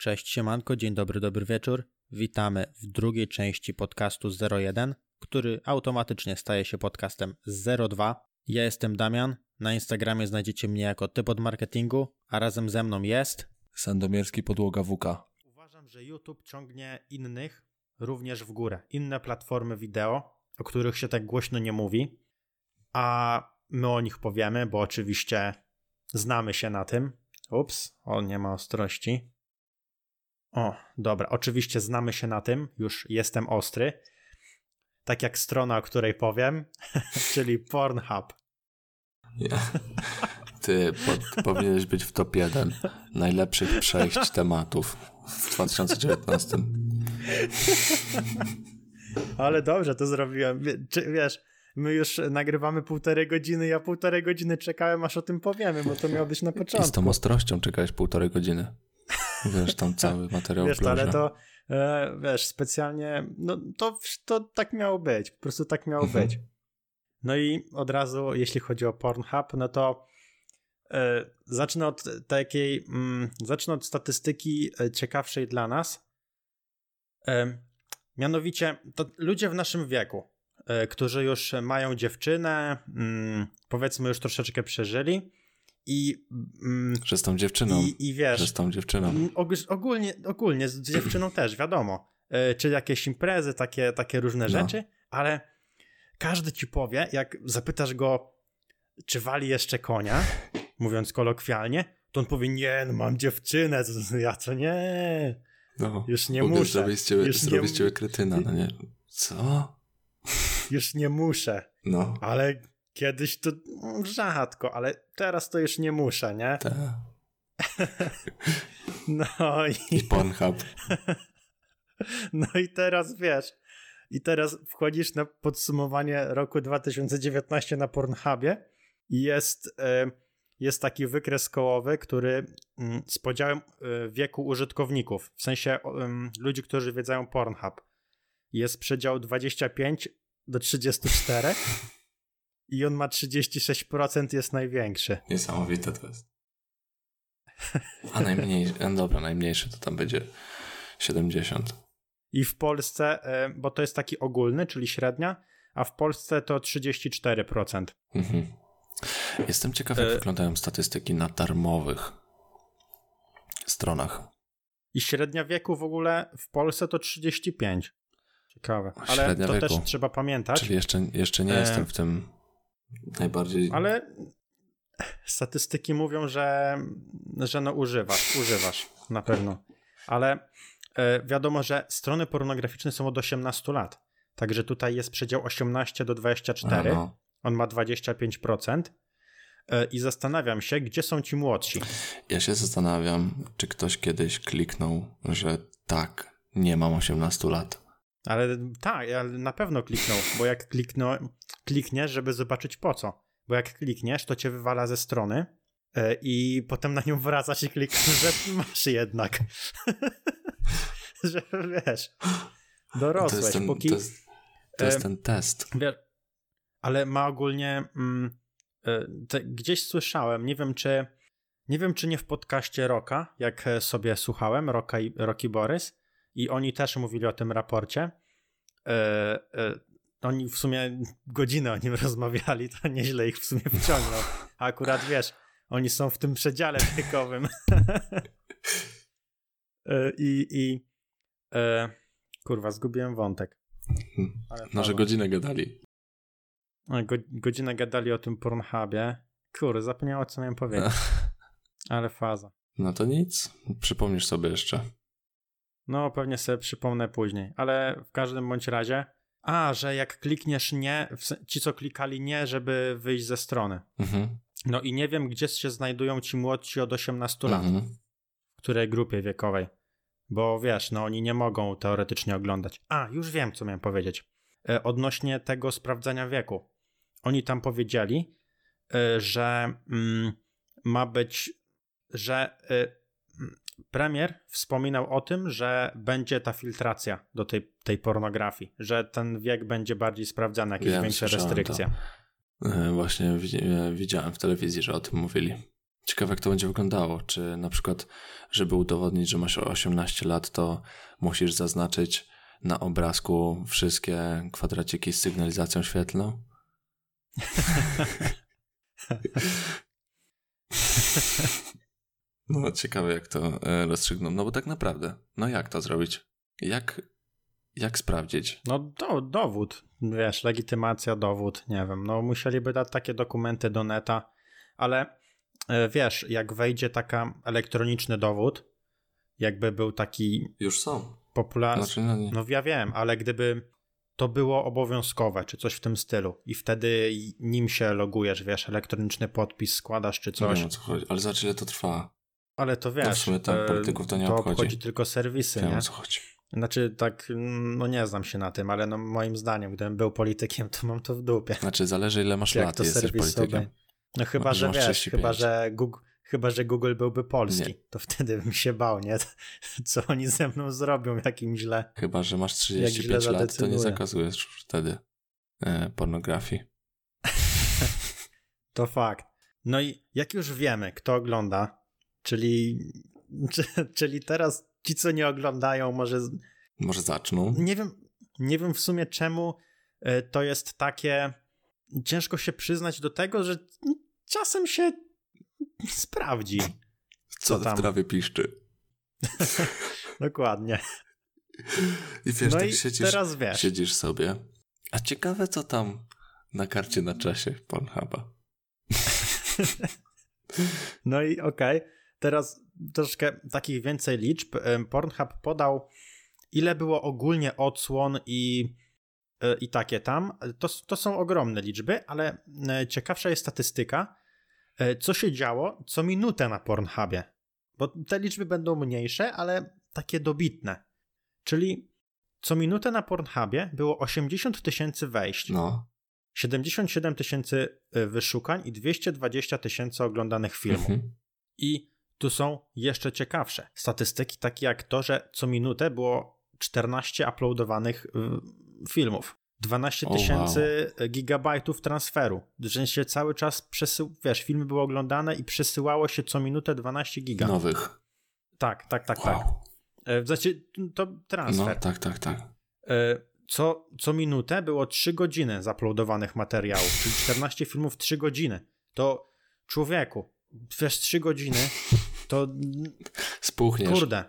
Cześć, siemanko, dzień dobry, dobry wieczór. Witamy w drugiej części podcastu 01, który automatycznie staje się podcastem 02. Ja jestem Damian, na Instagramie znajdziecie mnie jako Typ od Marketingu, a razem ze mną jest... Sandomierski Podłoga WK. Uważam, że YouTube ciągnie innych również w górę. Inne platformy wideo, o których się tak głośno nie mówi, a my o nich powiemy, bo oczywiście znamy się na tym. Ups, on nie ma ostrości. O, dobra, oczywiście znamy się na tym, już jestem ostry. Tak jak strona, o której powiem, czyli Pornhub. Nie. Ty powinieneś być w top 1 najlepszych przejść tematów w 2019. Ale dobrze to zrobiłem. Wiesz, my już nagrywamy półtorej godziny, ja półtorej godziny czekałem, aż o tym powiemy, bo to miało być na początku. I z tą ostrością czekałeś półtorej godziny. Wiesz, tam cały materiał. Wiesz, to, ale to, wiesz, specjalnie, no to tak miało być, po prostu tak miało być. No i od razu, jeśli chodzi o Pornhub, no to zacznę od takiej, zacznę od statystyki ciekawszej dla nas. Mianowicie, to ludzie w naszym wieku, którzy już mają dziewczynę, powiedzmy już troszeczkę przeżyli, że z tą dziewczyną. I wiesz, że z tą dziewczyną. Ogólnie z dziewczyną też, wiadomo. Czy jakieś imprezy, takie różne rzeczy, ale każdy ci powie, jak zapytasz go, czy wali jeszcze konia, mówiąc kolokwialnie, to on powie, nie, no mam dziewczynę, ja co nie, no, już nie muszę. Zrobić ciebie kretyna, no nie. Co? Już nie muszę, no. Ale... Kiedyś to rzadko, ale teraz to już nie muszę, nie? Tak. No i Pornhub. No i teraz wiesz, i teraz wchodzisz na podsumowanie roku 2019 na Pornhubie i jest taki wykres kołowy, który z podziałem wieku użytkowników, w sensie ludzi, którzy wiedzają Pornhub. Jest przedział 25 do 34. I on ma 36%, jest największy. Niesamowite to jest. A najmniejszy, no dobra, najmniejszy to tam będzie 70. I w Polsce, bo to jest taki ogólny, czyli średnia, a w Polsce to 34%. Mhm. Jestem ciekaw, jak wyglądają statystyki na darmowych stronach. I średnia wieku w ogóle w Polsce to 35. Ciekawe. Ale średnia to wieku. Też trzeba pamiętać. Czyli jeszcze nie jestem w tym... Najbardziej. Ale statystyki mówią, że no używasz na pewno. Ale wiadomo, że strony pornograficzne są od 18 lat. Także tutaj jest przedział 18 do 24. Aha. On ma 25%. I zastanawiam się, gdzie są ci młodsi. Ja się zastanawiam, czy ktoś kiedyś kliknął, że tak, nie mam 18 lat. Ale tak, na pewno kliknął, bo jak klikniesz, żeby zobaczyć po co. Bo jak klikniesz, to cię wywala ze strony i potem na nią wracasz i klikasz, że masz jednak. Że wiesz, dorosłeś. To jest ten test. Ale ma ogólnie... gdzieś słyszałem, nie wiem czy nie w podcaście Rocka, jak sobie słuchałem, Rocka i Borys, i oni też mówili o tym raporcie. Oni w sumie godzinę o nim rozmawiali, to nieźle ich w sumie wciągnął. A akurat wiesz, oni są w tym przedziale wiekowym. Kurwa, zgubiłem wątek. No, że godzinę gadali. Godzinę gadali o tym Pornhubie. Kurde, zapomniałem, co miałem powiedzieć. Ale faza. No to nic, przypomnisz sobie jeszcze. No, pewnie sobie przypomnę później, ale w każdym bądź razie, że jak klikniesz nie, ci co klikali nie, żeby wyjść ze strony. Mhm. No i nie wiem, gdzie się znajdują ci młodsi od 18 lat, w której grupie wiekowej, bo wiesz, no oni nie mogą teoretycznie oglądać. Już wiem, co miałem powiedzieć. Odnośnie tego sprawdzania wieku. Oni tam powiedzieli, że ma być, że... Premier wspominał o tym, że będzie ta filtracja do tej pornografii, że ten wiek będzie bardziej sprawdzany, jakieś większe restrykcje. To. Właśnie widziałem w telewizji, że o tym mówili. Ciekawe, jak to będzie wyglądało. Czy na przykład, żeby udowodnić, że masz 18 lat, to musisz zaznaczyć na obrazku wszystkie kwadraciki z sygnalizacją świetlną? No, ciekawe, jak to rozstrzygną. No bo tak naprawdę, no jak to zrobić? Jak sprawdzić? No dowód, wiesz, legitymacja, dowód, nie wiem. No musieliby dać takie dokumenty do neta, ale wiesz, jak wejdzie taka elektroniczny dowód, jakby był taki... Już są. Popularny. Znaczy, no ja wiem, ale gdyby to było obowiązkowe, czy coś w tym stylu i wtedy nim się logujesz, wiesz, elektroniczny podpis składasz, czy coś. Nie wiem, o co chodzi, ale zobacz, ile to trwa. Ale to wiesz, no w sumie tam polityków to nie obchodzi. To obchodzi tylko serwisy, nie? O co chodzi. Znaczy tak, no nie znam się na tym, ale no moim zdaniem, gdybym był politykiem, to mam to w dupie. Znaczy zależy, ile masz lat, jesteś politykiem. No chyba, że wiesz, chyba, że Google byłby polski, nie. To wtedy bym się bał, nie? Co oni ze mną zrobią, jak im źle. Chyba, że masz 35 lat, to nie zakazujesz wtedy pornografii. To fakt. No i jak już wiemy, kto ogląda, czyli teraz ci, co nie oglądają, może zaczną. Nie wiem w sumie, czemu to jest takie... Ciężko się przyznać do tego, że czasem się sprawdzi. Co tam w trawie piszczy. Dokładnie. I wiesz, no tak i siedzisz sobie. A ciekawe, co tam na karcie na czasie Pornhuba. No i okej. Teraz troszkę takich więcej liczb. Pornhub podał, ile było ogólnie odsłon i takie tam. To są ogromne liczby, ale ciekawsza jest statystyka, co się działo co minutę na Pornhubie. Bo te liczby będą mniejsze, ale takie dobitne. Czyli co minutę na Pornhubie było 80 000 wejść, 77 000 wyszukań i 220 000 oglądanych filmów. Mhm. I tu są jeszcze ciekawsze statystyki, takie jak to, że co minutę było 14 uploadowanych filmów, 12 000 gigabajtów transferu, że się cały czas filmy były oglądane i przesyłało się co minutę 12 giga. Nowych. Tak. Znaczy, to transfer. No, tak. Co minutę było 3 godziny zaploadowanych materiałów, czyli 14 filmów 3 godziny. To człowieku, wiesz, 3 godziny, to... Spuchniesz. Kurde.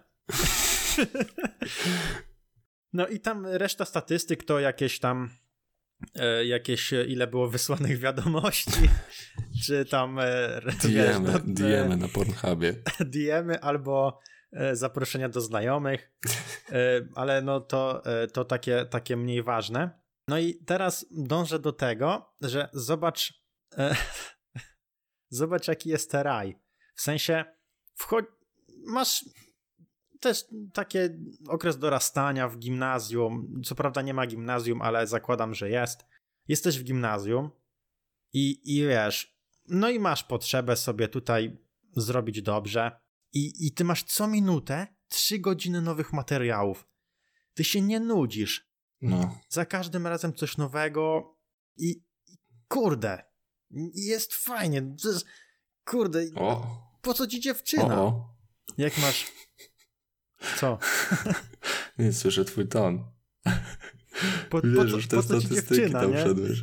No i tam reszta statystyk to jakieś tam ile było wysłanych wiadomości, czy tam DM-y na Pornhubie. DM-y albo zaproszenia do znajomych, ale no to takie mniej ważne. No i teraz dążę do tego, że zobacz, jaki jest raj. W sensie masz... To jest taki okres dorastania w gimnazjum. Co prawda nie ma gimnazjum, ale zakładam, że jest. Jesteś w gimnazjum i wiesz, no i masz potrzebę sobie tutaj zrobić dobrze i ty masz co minutę 3 godziny nowych materiałów. Ty się nie nudzisz. No. Za każdym razem coś nowego i kurde, jest fajnie. Kurde, po co ci dziewczyna? Jak masz... Co? Nie słyszę twój ton. Wiesz, te statystyki tam wszedłeś.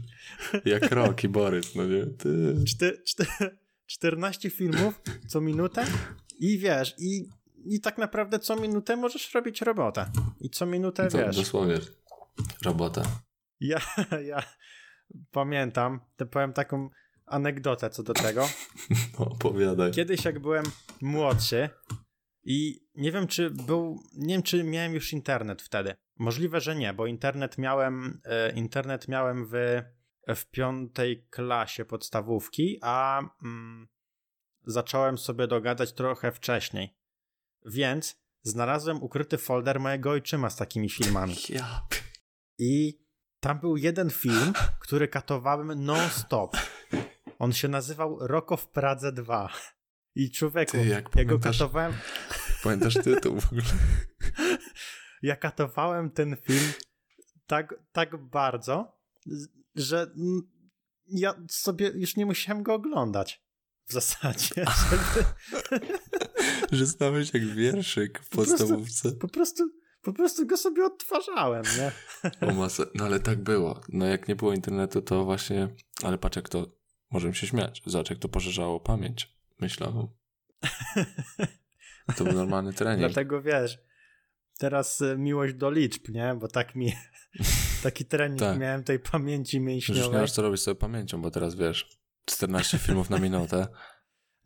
Jak Rok i Borys, no nie? 14 filmów co minutę i wiesz, i tak naprawdę co minutę możesz robić robotę. I co minutę wiesz. Dosłownie robota. Ja pamiętam, to powiem taką anegdotę co do tego. Opowiadaj. Kiedyś jak byłem młodszy, i nie wiem, czy miałem już internet wtedy. Możliwe, że nie, bo internet miałem w 5. klasie podstawówki, a zacząłem sobie dogadać trochę wcześniej. Więc znalazłem ukryty folder mojego ojczyma z takimi filmami. I tam był jeden film, który katowałem non-stop. On się nazywał Rocko w Pradze 2. I człowieku, ja go katowałem... Pamiętasz tytuł w ogóle? Ja katowałem ten film tak bardzo, że ja sobie już nie musiałem go oglądać. w zasadzie. Że stałeś jak wierszyk w podstawówce. Po prostu go sobie odtwarzałem, nie? O masę. No ale tak było. No jak nie było internetu, to właśnie... Ale patrz jak to... Możemy się śmiać. Zobacz jak to poszerzało pamięć myślową. To był normalny trening. Dlatego wiesz... Teraz miłość do liczb, nie? Bo tak mi... Taki trening tak. Miałem tej pamięci mięśniowej. Już nie masz co robić sobie pamięcią, bo teraz wiesz... 14 filmów na minutę.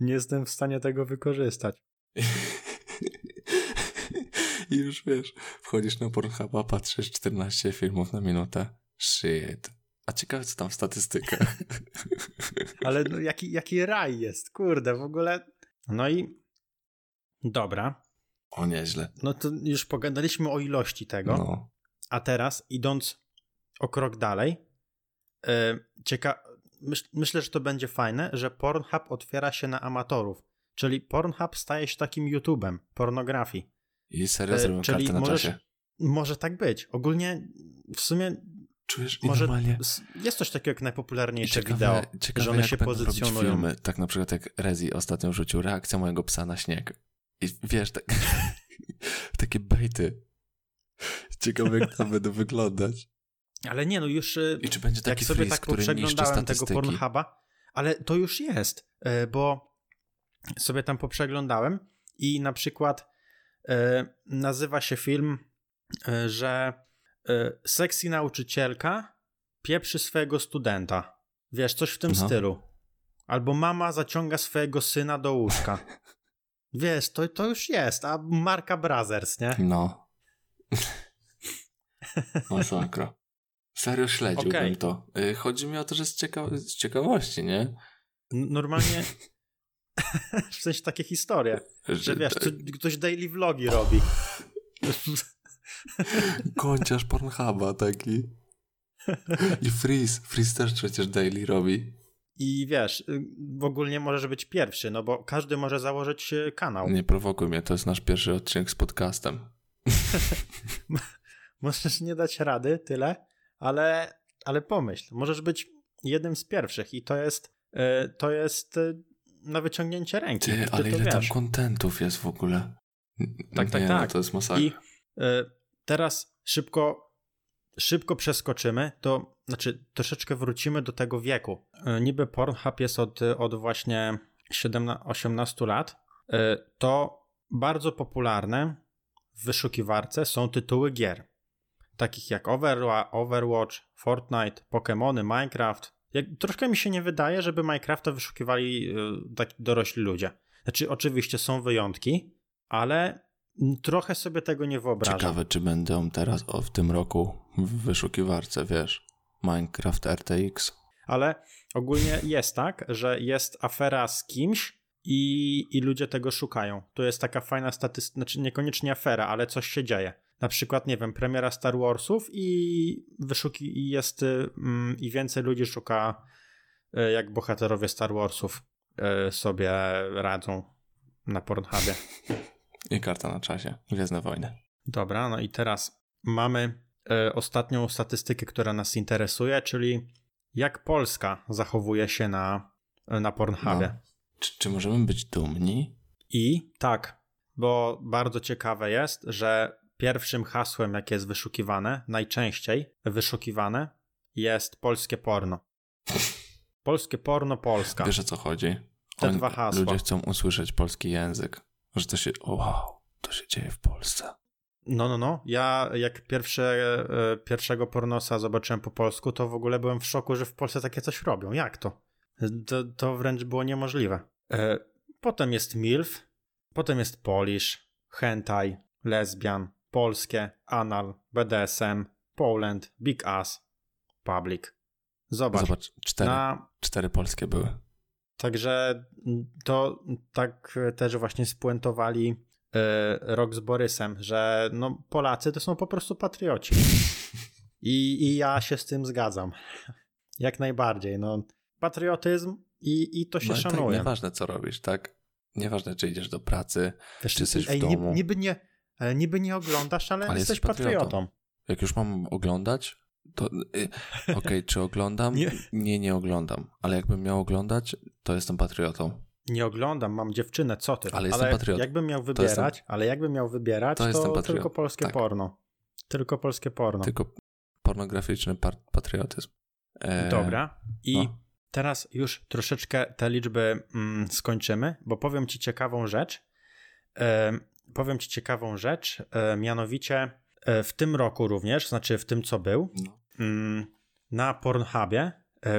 Nie jestem w stanie tego wykorzystać. I już wiesz, wchodzisz na Pornhuba, patrzysz 14 filmów na minutę. Shit. A ciekawe, co tam statystyka. Ale no, jaki raj jest, kurde, w ogóle. No i dobra. O, nieźle. No to już pogadaliśmy o ilości tego. No. A teraz, idąc o krok dalej, myślę, że to będzie fajne, że Pornhub otwiera się na amatorów. Czyli Pornhub staje się takim YouTube'em pornografii. I serio zrobią kartę na czasie. Może tak być. Ogólnie w sumie czujesz może normalnie... Jest coś takiego jak najpopularniejsze wideo, że one się pozycjonują. Filmy, tak na przykład jak Rezi ostatnio rzucił reakcja mojego psa na śnieg. I wiesz, tak, takie bejty. Ciekawe jak tam będą wyglądać. Ale nie, no już... I czy będzie taki freeze, tak który niszczy statystyki? Tego Pornhuba, ale to już jest, bo sobie tam poprzeglądałem i na przykład nazywa się film, że sexy nauczycielka pieprzy swojego studenta. Wiesz, coś w tym stylu. Albo mama zaciąga swojego syna do łóżka. Wiesz, to już jest, a marka Brothers, nie? No. Masakra. Serio śledziłbym to. Chodzi mi o to, że z ciekawości, nie? Normalnie... W sensie takie historie, że wiesz, ktoś daily vlogi robi. Końciarz Pornhuba taki. I Freeze też przecież daily robi. I wiesz, w ogóle możesz być pierwszy, no bo każdy może założyć kanał. Nie prowokuj mnie, to jest nasz pierwszy odcinek z podcastem. Możesz nie dać rady, tyle, ale pomyśl, możesz być jednym z pierwszych i to jest na wyciągnięcie ręki. Ty, ale to ile wiesz. Tam kontentów jest w ogóle. Tak. No to jest masakra. I teraz szybko przeskoczymy, to znaczy troszeczkę wrócimy do tego wieku. Niby Pornhub jest od właśnie 18 lat. To bardzo popularne w wyszukiwarce są tytuły gier. Takich jak Overwatch, Fortnite, Pokemony, Minecraft. Troszkę mi się nie wydaje, żeby Minecrafta wyszukiwali tak dorośli ludzie. Znaczy oczywiście są wyjątki, ale trochę sobie tego nie wyobrażam. Ciekawe, czy będą teraz w tym roku w wyszukiwarce, wiesz, Minecraft RTX. Ale ogólnie jest tak, że jest afera z kimś i ludzie tego szukają. To jest taka fajna statystyka, znaczy niekoniecznie afera, ale coś się dzieje. Na przykład, nie wiem, premiera Star Warsów i więcej ludzi szuka, jak bohaterowie Star Warsów sobie radzą na Pornhubie. I karta na czasie. Gwiezdne wojny. Dobra, no i teraz mamy ostatnią statystykę, która nas interesuje, czyli jak Polska zachowuje się na Pornhubie. No. Czy możemy być dumni? I tak, bo bardzo ciekawe jest, że pierwszym hasłem, jakie jest wyszukiwane, najczęściej wyszukiwane, jest polskie porno. Polskie porno, Polska. Wiesz o co chodzi? Te dwa hasła. Ludzie chcą usłyszeć polski język. Że to się, wow, to się dzieje w Polsce. No. Ja jak pierwszego pornosa zobaczyłem po polsku, to w ogóle byłem w szoku, że w Polsce takie coś robią. Jak to? To wręcz było niemożliwe. Potem jest MILF, potem jest Polish, hentai, lesbian, polskie, anal, BDSM, Poland, Big Ass, Public. Zobacz, cztery polskie były. Także to tak też właśnie spuentowali rok z Borysem, że no Polacy to są po prostu patrioci. I ja się z tym zgadzam. Jak najbardziej. No, patriotyzm i to się szanuje. Tak, nieważne co robisz, tak? Nieważne czy idziesz do pracy, wiesz, czy jesteś w domu. Niby nie oglądasz, ale jesteś patriotą. Jak już mam oglądać, to okej, czy oglądam? Nie oglądam. Ale jakbym miał oglądać, to jestem patriotą. Nie oglądam, mam dziewczynę, co ty? Ale jestem patriot. Jakbym miał wybierać, to tylko polskie porno. Tylko polskie porno. Tylko pornograficzny patriotyzm. Dobra. I teraz już troszeczkę te liczby skończymy, bo powiem ci ciekawą rzecz. Mianowicie w tym roku również, znaczy w tym, co był, na Pornhubie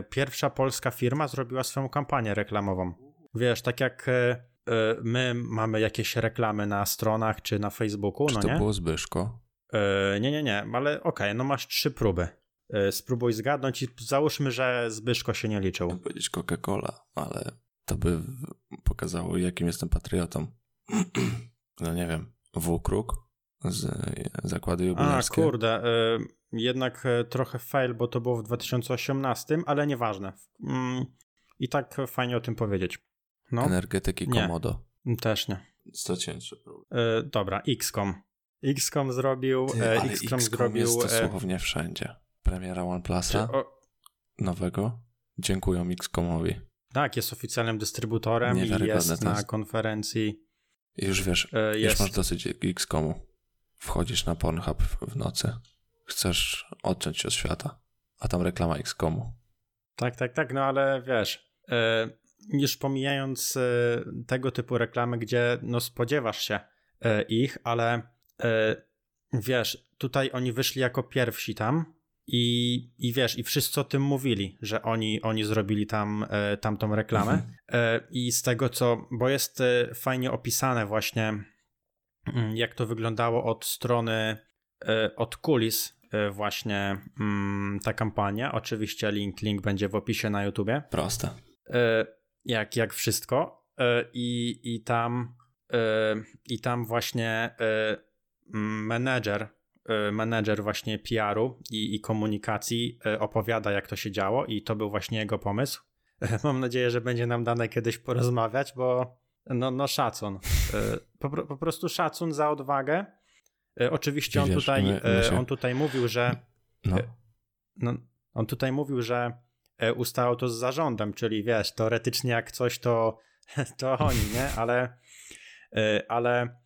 pierwsza polska firma zrobiła swoją kampanię reklamową. Wiesz, tak jak my mamy jakieś reklamy na stronach czy na Facebooku, czy no to nie? było Zbyszko? Nie, ale okej, no masz 3 próby. Spróbuj zgadnąć i załóżmy, że Zbyszko się nie liczył. Chciałem powiedzieć Coca-Cola, ale to by pokazało, jakim jestem patriotą. No nie wiem, Wukruk z Zakłady Jubilerskie. A kurde, jednak trochę fail, bo to było w 2018, ale nieważne. I tak fajnie o tym powiedzieć. No. Energetyki Komodo. Nie, też nie. 100 cięższy problem. Dobra, X-kom. X-kom zrobił... X-kom jest dosłownie wszędzie. Premiera OnePlusa nowego. Dziękuję X-komowi. Tak, jest oficjalnym dystrybutorem i jest na konferencji. I już wiesz, już masz dosyć X-komu. Wchodzisz na Pornhub w nocy. Chcesz odciąć się od świata. A tam reklama X-komu. Tak, no ale wiesz... już pomijając tego typu reklamy, gdzie no spodziewasz się ich, ale wiesz, tutaj oni wyszli jako pierwsi tam i wiesz, i wszyscy o tym mówili, że oni zrobili tam tamtą reklamę i z tego co, bo jest fajnie opisane właśnie jak to wyglądało od strony, od kulis właśnie ta kampania, oczywiście link będzie w opisie na YouTubie. Proste. Jak wszystko i tam właśnie menedżer właśnie PR-u i komunikacji opowiada jak to się działo i to był właśnie jego pomysł. Mam nadzieję, że będzie nam dane kiedyś porozmawiać, bo no szacun. Po prostu szacun za odwagę. Oczywiście on tutaj mówił, że ustało to z zarządem, czyli wiesz, teoretycznie jak coś, to oni, nie? Ale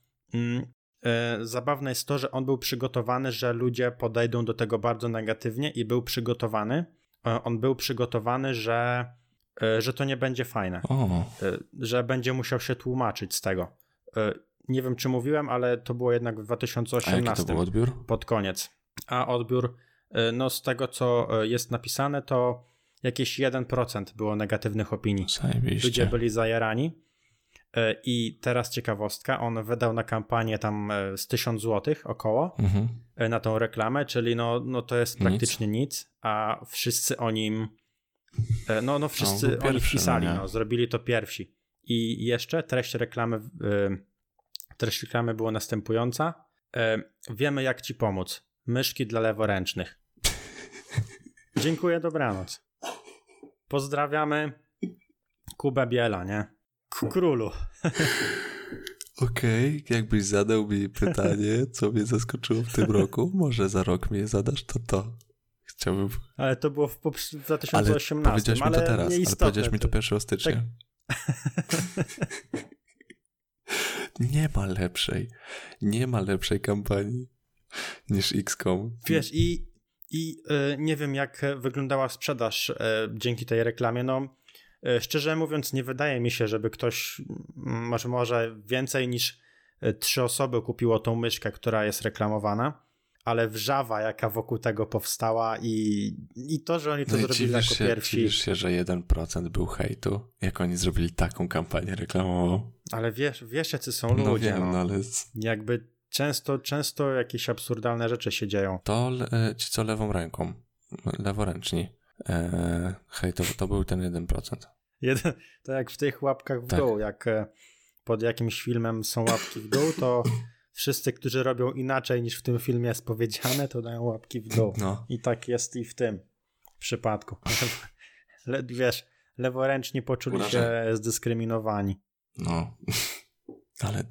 zabawne jest to, że on był przygotowany, że ludzie podejdą do tego bardzo negatywnie i był przygotowany. On był przygotowany, że to nie będzie fajne. Że będzie musiał się tłumaczyć z tego. Nie wiem, czy mówiłem, ale to było jednak w 2018. A jaki to był odbiór? Pod koniec. A odbiór, no z tego, co jest napisane, to jakieś 1% było negatywnych opinii. Zajebiście. Ludzie byli zajarani i teraz ciekawostka, on wydał na kampanię tam z 1000 zł około na tą reklamę, czyli no to jest praktycznie nic, a wszyscy o nim wszyscy o nich pisali, zrobili to pierwsi. I jeszcze treść reklamy była następująca. Wiemy jak ci pomóc. Myszki dla leworęcznych. Dziękuję, dobranoc. Pozdrawiamy Kubę Biela, nie? Królu. Okej, jakbyś zadał mi pytanie, co mnie zaskoczyło w tym roku, może za rok mnie zadasz, to chciałbym... Ale to było w 2018, ale powiedziałeś mi to teraz, ale powiedziałeś mi to 1 stycznia. Tak. Nie ma lepszej kampanii niż X-kom. Wiesz, i nie wiem, jak wyglądała sprzedaż dzięki tej reklamie. No, szczerze mówiąc, nie wydaje mi się, żeby ktoś, może więcej niż 3 osoby kupiło tą myszkę, która jest reklamowana, ale wrzawa, jaka wokół tego powstała i to, że oni to zrobili jako pierwsi. Dziwisz się, że 1% był hejtu, jak oni zrobili taką kampanię reklamową. Ale wiesz jacy są ludzie. Wiem, no ale... Jakby często jakieś absurdalne rzeczy się dzieją. To ci co lewą ręką, leworęczni. Hej, to był ten 1%. To jak w tych łapkach w dół, jak pod jakimś filmem są łapki w dół, to wszyscy, którzy robią inaczej niż w tym filmie jest powiedziane, to dają łapki w dół. No. I tak jest i w tym przypadku. Wiesz, leworęczni poczuli się zdyskryminowani. No, ale...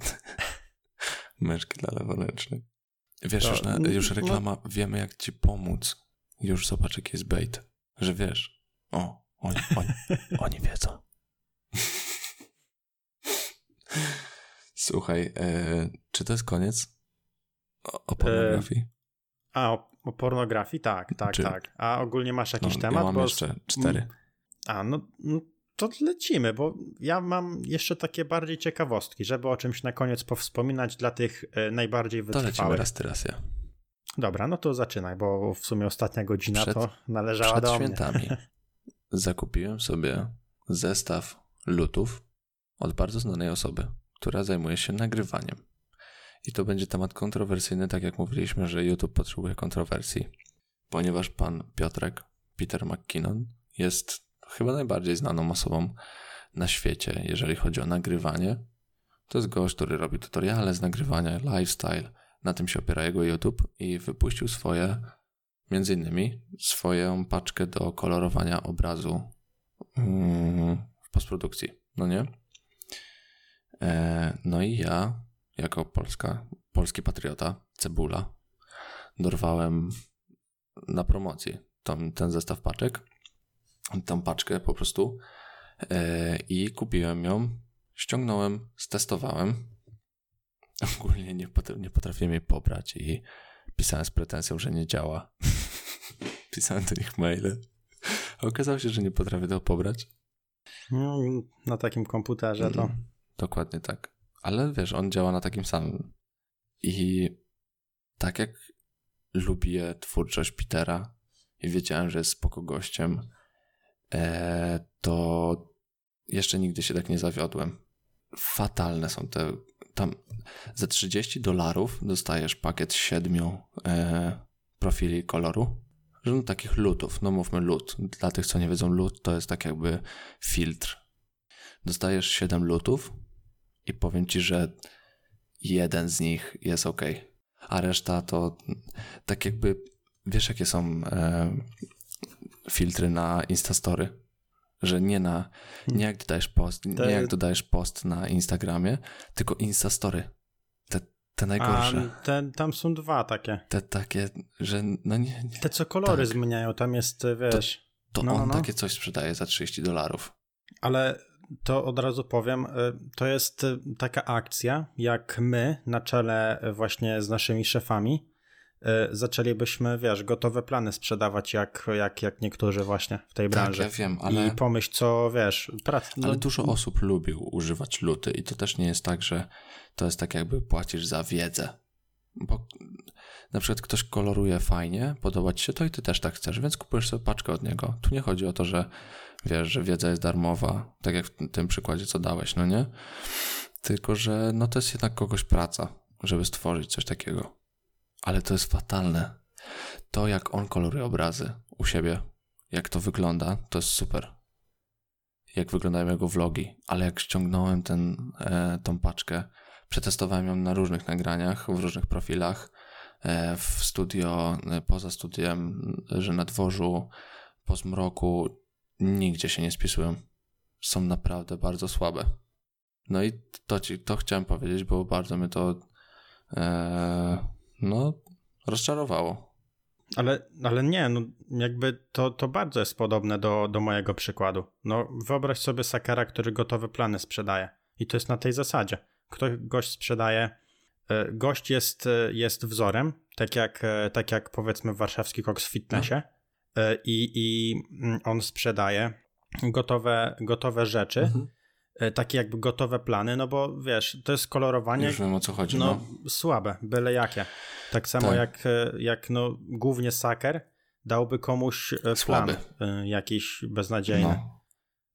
Myszki dla leworęcznych. Wiesz, to, już reklama, wiemy jak ci pomóc. Już zobacz, jaki jest bait. Że wiesz, oni wiedzą. Słuchaj, czy to jest koniec o pornografii? O pornografii? Tak, tak. A ogólnie masz jakiś temat? Ja mam jeszcze 4. To lecimy, bo ja mam jeszcze takie bardziej ciekawostki, żeby o czymś na koniec powspominać dla tych najbardziej wytrwałych. To lecimy teraz ja. Dobra, no to zaczynaj, bo w sumie ostatnia godzina to należała do mnie. Przed świętami zakupiłem sobie zestaw lutów od bardzo znanej osoby, która zajmuje się nagrywaniem. I to będzie temat kontrowersyjny, tak jak mówiliśmy, że YouTube potrzebuje kontrowersji, ponieważ pan Piotrek, Peter McKinnon, jest chyba najbardziej znaną osobą na świecie, jeżeli chodzi o nagrywanie. To jest gość, który robi tutoriale z nagrywania, lifestyle. Na tym się opiera jego YouTube i wypuścił swoje, między innymi, swoją paczkę do kolorowania obrazu w postprodukcji, no nie? No i ja, jako polski patriota, cebula, dorwałem na promocji ten zestaw paczek, tą paczkę po prostu i kupiłem ją, ściągnąłem, stestowałem. Ogólnie nie potrafiłem jej pobrać i pisałem z pretensją, że nie działa. Pisałem do nich maile. A okazało się, że nie potrafię tego pobrać. No, na takim komputerze to... Dokładnie tak. Ale wiesz, on działa na takim samym. I tak jak lubię twórczość Petera i wiedziałem, że jest spoko gościem, to jeszcze nigdy się tak nie zawiodłem. Fatalne są te... Tam za $30 dostajesz pakiet 7 profili koloru, takich lutów, no mówmy lut. Dla tych, co nie wiedzą, lut to jest tak jakby filtr. Dostajesz 7 lutów i powiem ci, że jeden z nich jest ok, a reszta to tak jakby, wiesz jakie są filtry na Instastory? Że nie jak dodajesz post, nie jak dodajesz post na Instagramie, tylko Instastory. Te najgorsze. Tam są 2 takie. Te takie, że no nie. Te co kolory zmieniają, tam jest, wiesz. To on takie coś sprzedaje za $30. Ale to od razu powiem, to jest taka akcja, jak my na czele właśnie z naszymi szefami zaczęlibyśmy, wiesz, gotowe plany sprzedawać, jak niektórzy właśnie w tej branży. Tak, ja wiem, ale... I pomyśl, co, wiesz, Ale dużo osób lubił używać luty i to też nie jest tak, że to jest tak jakby płacisz za wiedzę. Bo na przykład ktoś koloruje fajnie, podoba ci się to i ty też tak chcesz, więc kupujesz sobie paczkę od niego. Tu nie chodzi o to, że wiesz, że wiedza jest darmowa, tak jak w tym przykładzie, co dałeś, no nie? Tylko, że no to jest jednak kogoś praca, żeby stworzyć coś takiego. Ale to jest fatalne. To, jak on koloruje obrazy u siebie, jak to wygląda, to jest super. Jak wyglądają jego vlogi. Ale jak ściągnąłem tą paczkę, przetestowałem ją na różnych nagraniach, w różnych profilach, w studio, poza studiem, że na dworzu, po zmroku, nigdzie się nie spisują. Są naprawdę bardzo słabe. No i to chciałem powiedzieć, bo bardzo mnie to... rozczarowało. Ale nie, jakby to bardzo jest podobne do mojego przykładu. No, wyobraź sobie sakera, który gotowe plany sprzedaje. I to jest na tej zasadzie. Gość sprzedaje, gość jest wzorem, tak jak powiedzmy warszawski Cox w fitnessie i on sprzedaje gotowe rzeczy, takie jakby gotowe plany, no bo wiesz, to jest kolorowanie. Już wiem, o co chodzi. No. Słabe, byle jakie. Tak samo jak głównie saker dałby komuś słaby plan jakiś beznadziejny.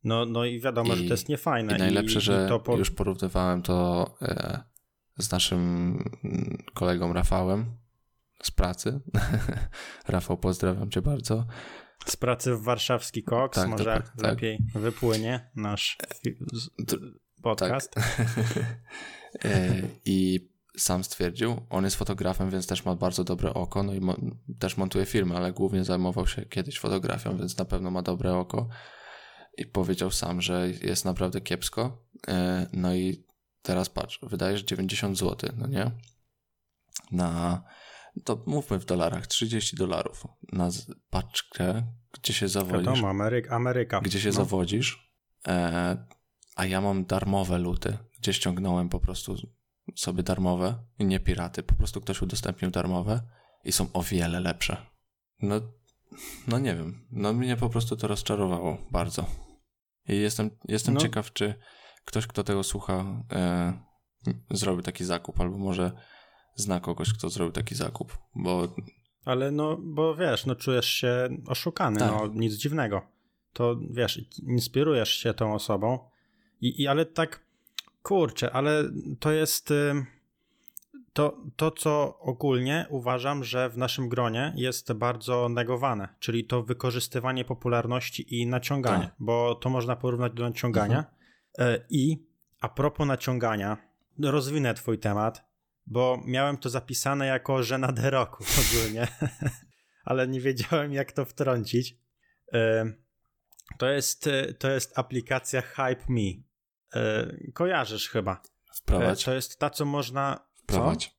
No i wiadomo, że to jest niefajne. I najlepsze, że już porównywałem to z naszym kolegą Rafałem z pracy. Rafał, pozdrawiam cię bardzo. Z pracy w warszawski Koks, tak, może lepiej wypłynie nasz podcast. Tak. I sam stwierdził, on jest fotografem, więc też ma bardzo dobre oko, no i też montuje filmy, ale głównie zajmował się kiedyś fotografią, więc na pewno ma dobre oko i powiedział sam, że jest naprawdę kiepsko. No i teraz patrz, wydajesz 90 zł, no nie? To mówmy w dolarach, $30 na paczkę, gdzie się zawodzisz. Wiadomo, Ameryka. Gdzie się zawodzisz, a ja mam darmowe luty, gdzie ściągnąłem po prostu sobie darmowe, nie piraty, po prostu ktoś udostępnił darmowe i są o wiele lepsze. No nie wiem, mnie po prostu to rozczarowało bardzo. I jestem ciekaw, czy ktoś, kto tego słucha, zrobił taki zakup, albo może zna kogoś, kto zrobił taki zakup, bo... Ale bo wiesz, czujesz się oszukany, tak. Nic dziwnego. To wiesz, inspirujesz się tą osobą, ale tak, kurczę, ale to jest to, co ogólnie uważam, że w naszym gronie jest bardzo negowane, czyli to wykorzystywanie popularności i naciąganie, tak. Bo to można porównać do naciągania. I a propos naciągania, rozwinę twój temat, bo miałem to zapisane jako żenadę roku ogólnie, ale nie wiedziałem, jak to wtrącić. To jest aplikacja Hype.me. Kojarzysz chyba. Wprowadź. To jest ta, co można... Wprowadź.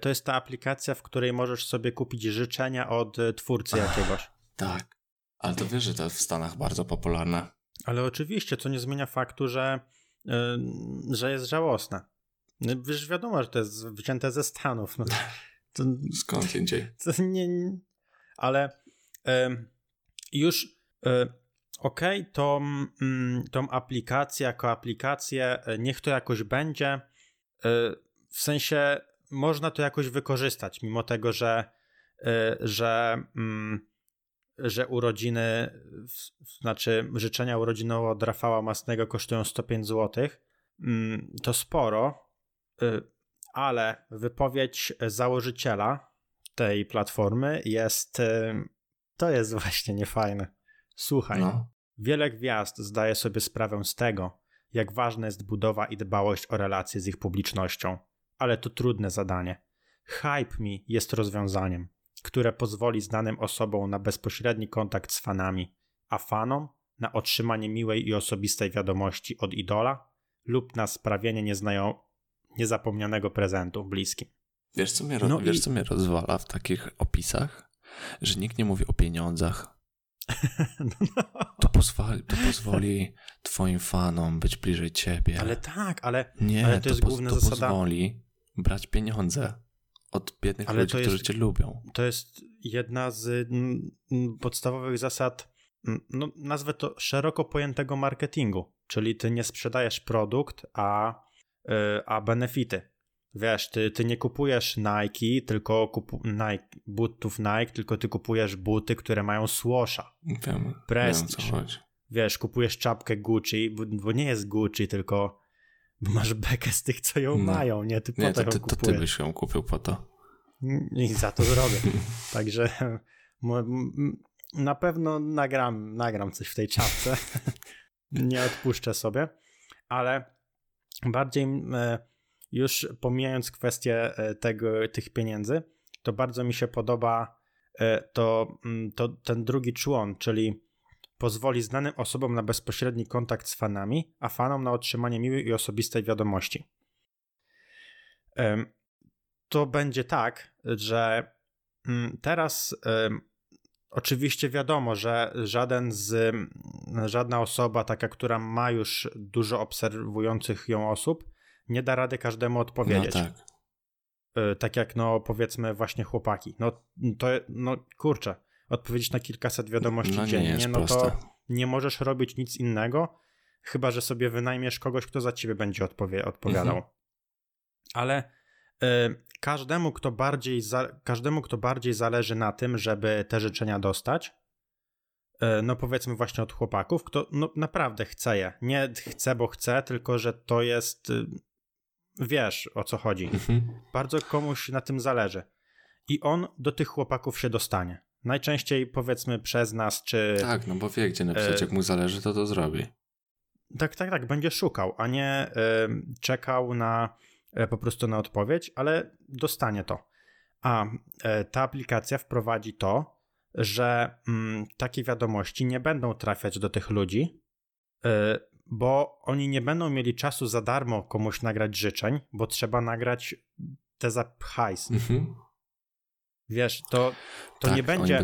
To jest ta aplikacja, w której możesz sobie kupić życzenia od twórcy jakiegoś. Tak, ale to wiesz, że to jest w Stanach bardzo popularne. Ale oczywiście, co nie zmienia faktu, że jest żałosne. Wiesz, wiadomo, że to jest wzięte ze Stanów. To, skąd indziej? Ale już tą aplikację jako aplikację, niech to jakoś będzie, w sensie można to jakoś wykorzystać, mimo tego, że urodziny, znaczy życzenia urodzinowe od Rafała Masnego kosztują 105 zł, to sporo, ale wypowiedź założyciela tej platformy to jest właśnie niefajne. Słuchaj, wiele gwiazd zdaje sobie sprawę z tego, jak ważna jest budowa i dbałość o relacje z ich publicznością, ale to trudne zadanie. Hype.me jest rozwiązaniem, które pozwoli znanym osobom na bezpośredni kontakt z fanami, a fanom na otrzymanie miłej i osobistej wiadomości od idola lub na sprawienie niezapomnianego prezentu bliskim. Wiesz, co mnie mnie rozwala w takich opisach? Że nikt nie mówi o pieniądzach. To pozwoli twoim fanom być bliżej ciebie. Ale tak, ale to jest główna zasada. To pozwoli brać pieniądze od biednych ludzi, którzy cię lubią. To jest jedna z podstawowych zasad, nazwę to szeroko pojętego marketingu, czyli ty nie sprzedajesz produkt, a benefity. Wiesz, ty nie kupujesz Nike, tylko butów Nike, tylko ty kupujesz buty, które mają słosza. Prestiż. Wiesz, kupujesz czapkę Gucci, bo nie jest Gucci, tylko masz bekę z tych, co ją mają, nie? Ty po nie, to, ją kupujesz. To ty byś ją kupił po to. I za to zrobię. Także na pewno nagram coś w tej czapce. Nie odpuszczę sobie, ale bardziej... Już pomijając kwestię tych pieniędzy, to bardzo mi się podoba ten drugi człon, czyli pozwoli znanym osobom na bezpośredni kontakt z fanami, a fanom na otrzymanie miłej i osobistej wiadomości. To będzie tak, że teraz oczywiście wiadomo, że żadna osoba taka, która ma już dużo obserwujących ją osób, nie da rady każdemu odpowiedzieć. Tak. Tak jak powiedzmy właśnie chłopaki. Kurczę, odpowiedzieć na kilkaset wiadomości dziennie, to nie możesz robić nic innego, chyba że sobie wynajmiesz kogoś, kto za ciebie będzie odpowiadał. Mhm. Ale każdemu, kto bardziej zależy na tym, żeby te życzenia dostać, powiedzmy właśnie od chłopaków, kto naprawdę chce je. Nie chce, bo chce, tylko że to jest... Wiesz, o co chodzi. Bardzo komuś na tym zależy. I on do tych chłopaków się dostanie. Najczęściej powiedzmy przez nas, czy... Tak, bo wie, gdzie napisać, jak mu zależy, to zrobi. Tak, będzie szukał, a nie czekał na po prostu na odpowiedź, ale dostanie to. A ta aplikacja wprowadzi to, że takie wiadomości nie będą trafiać do tych ludzi, bo oni nie będą mieli czasu za darmo komuś nagrać życzeń, bo trzeba nagrać te za hajs. Wiesz, to tak, nie będzie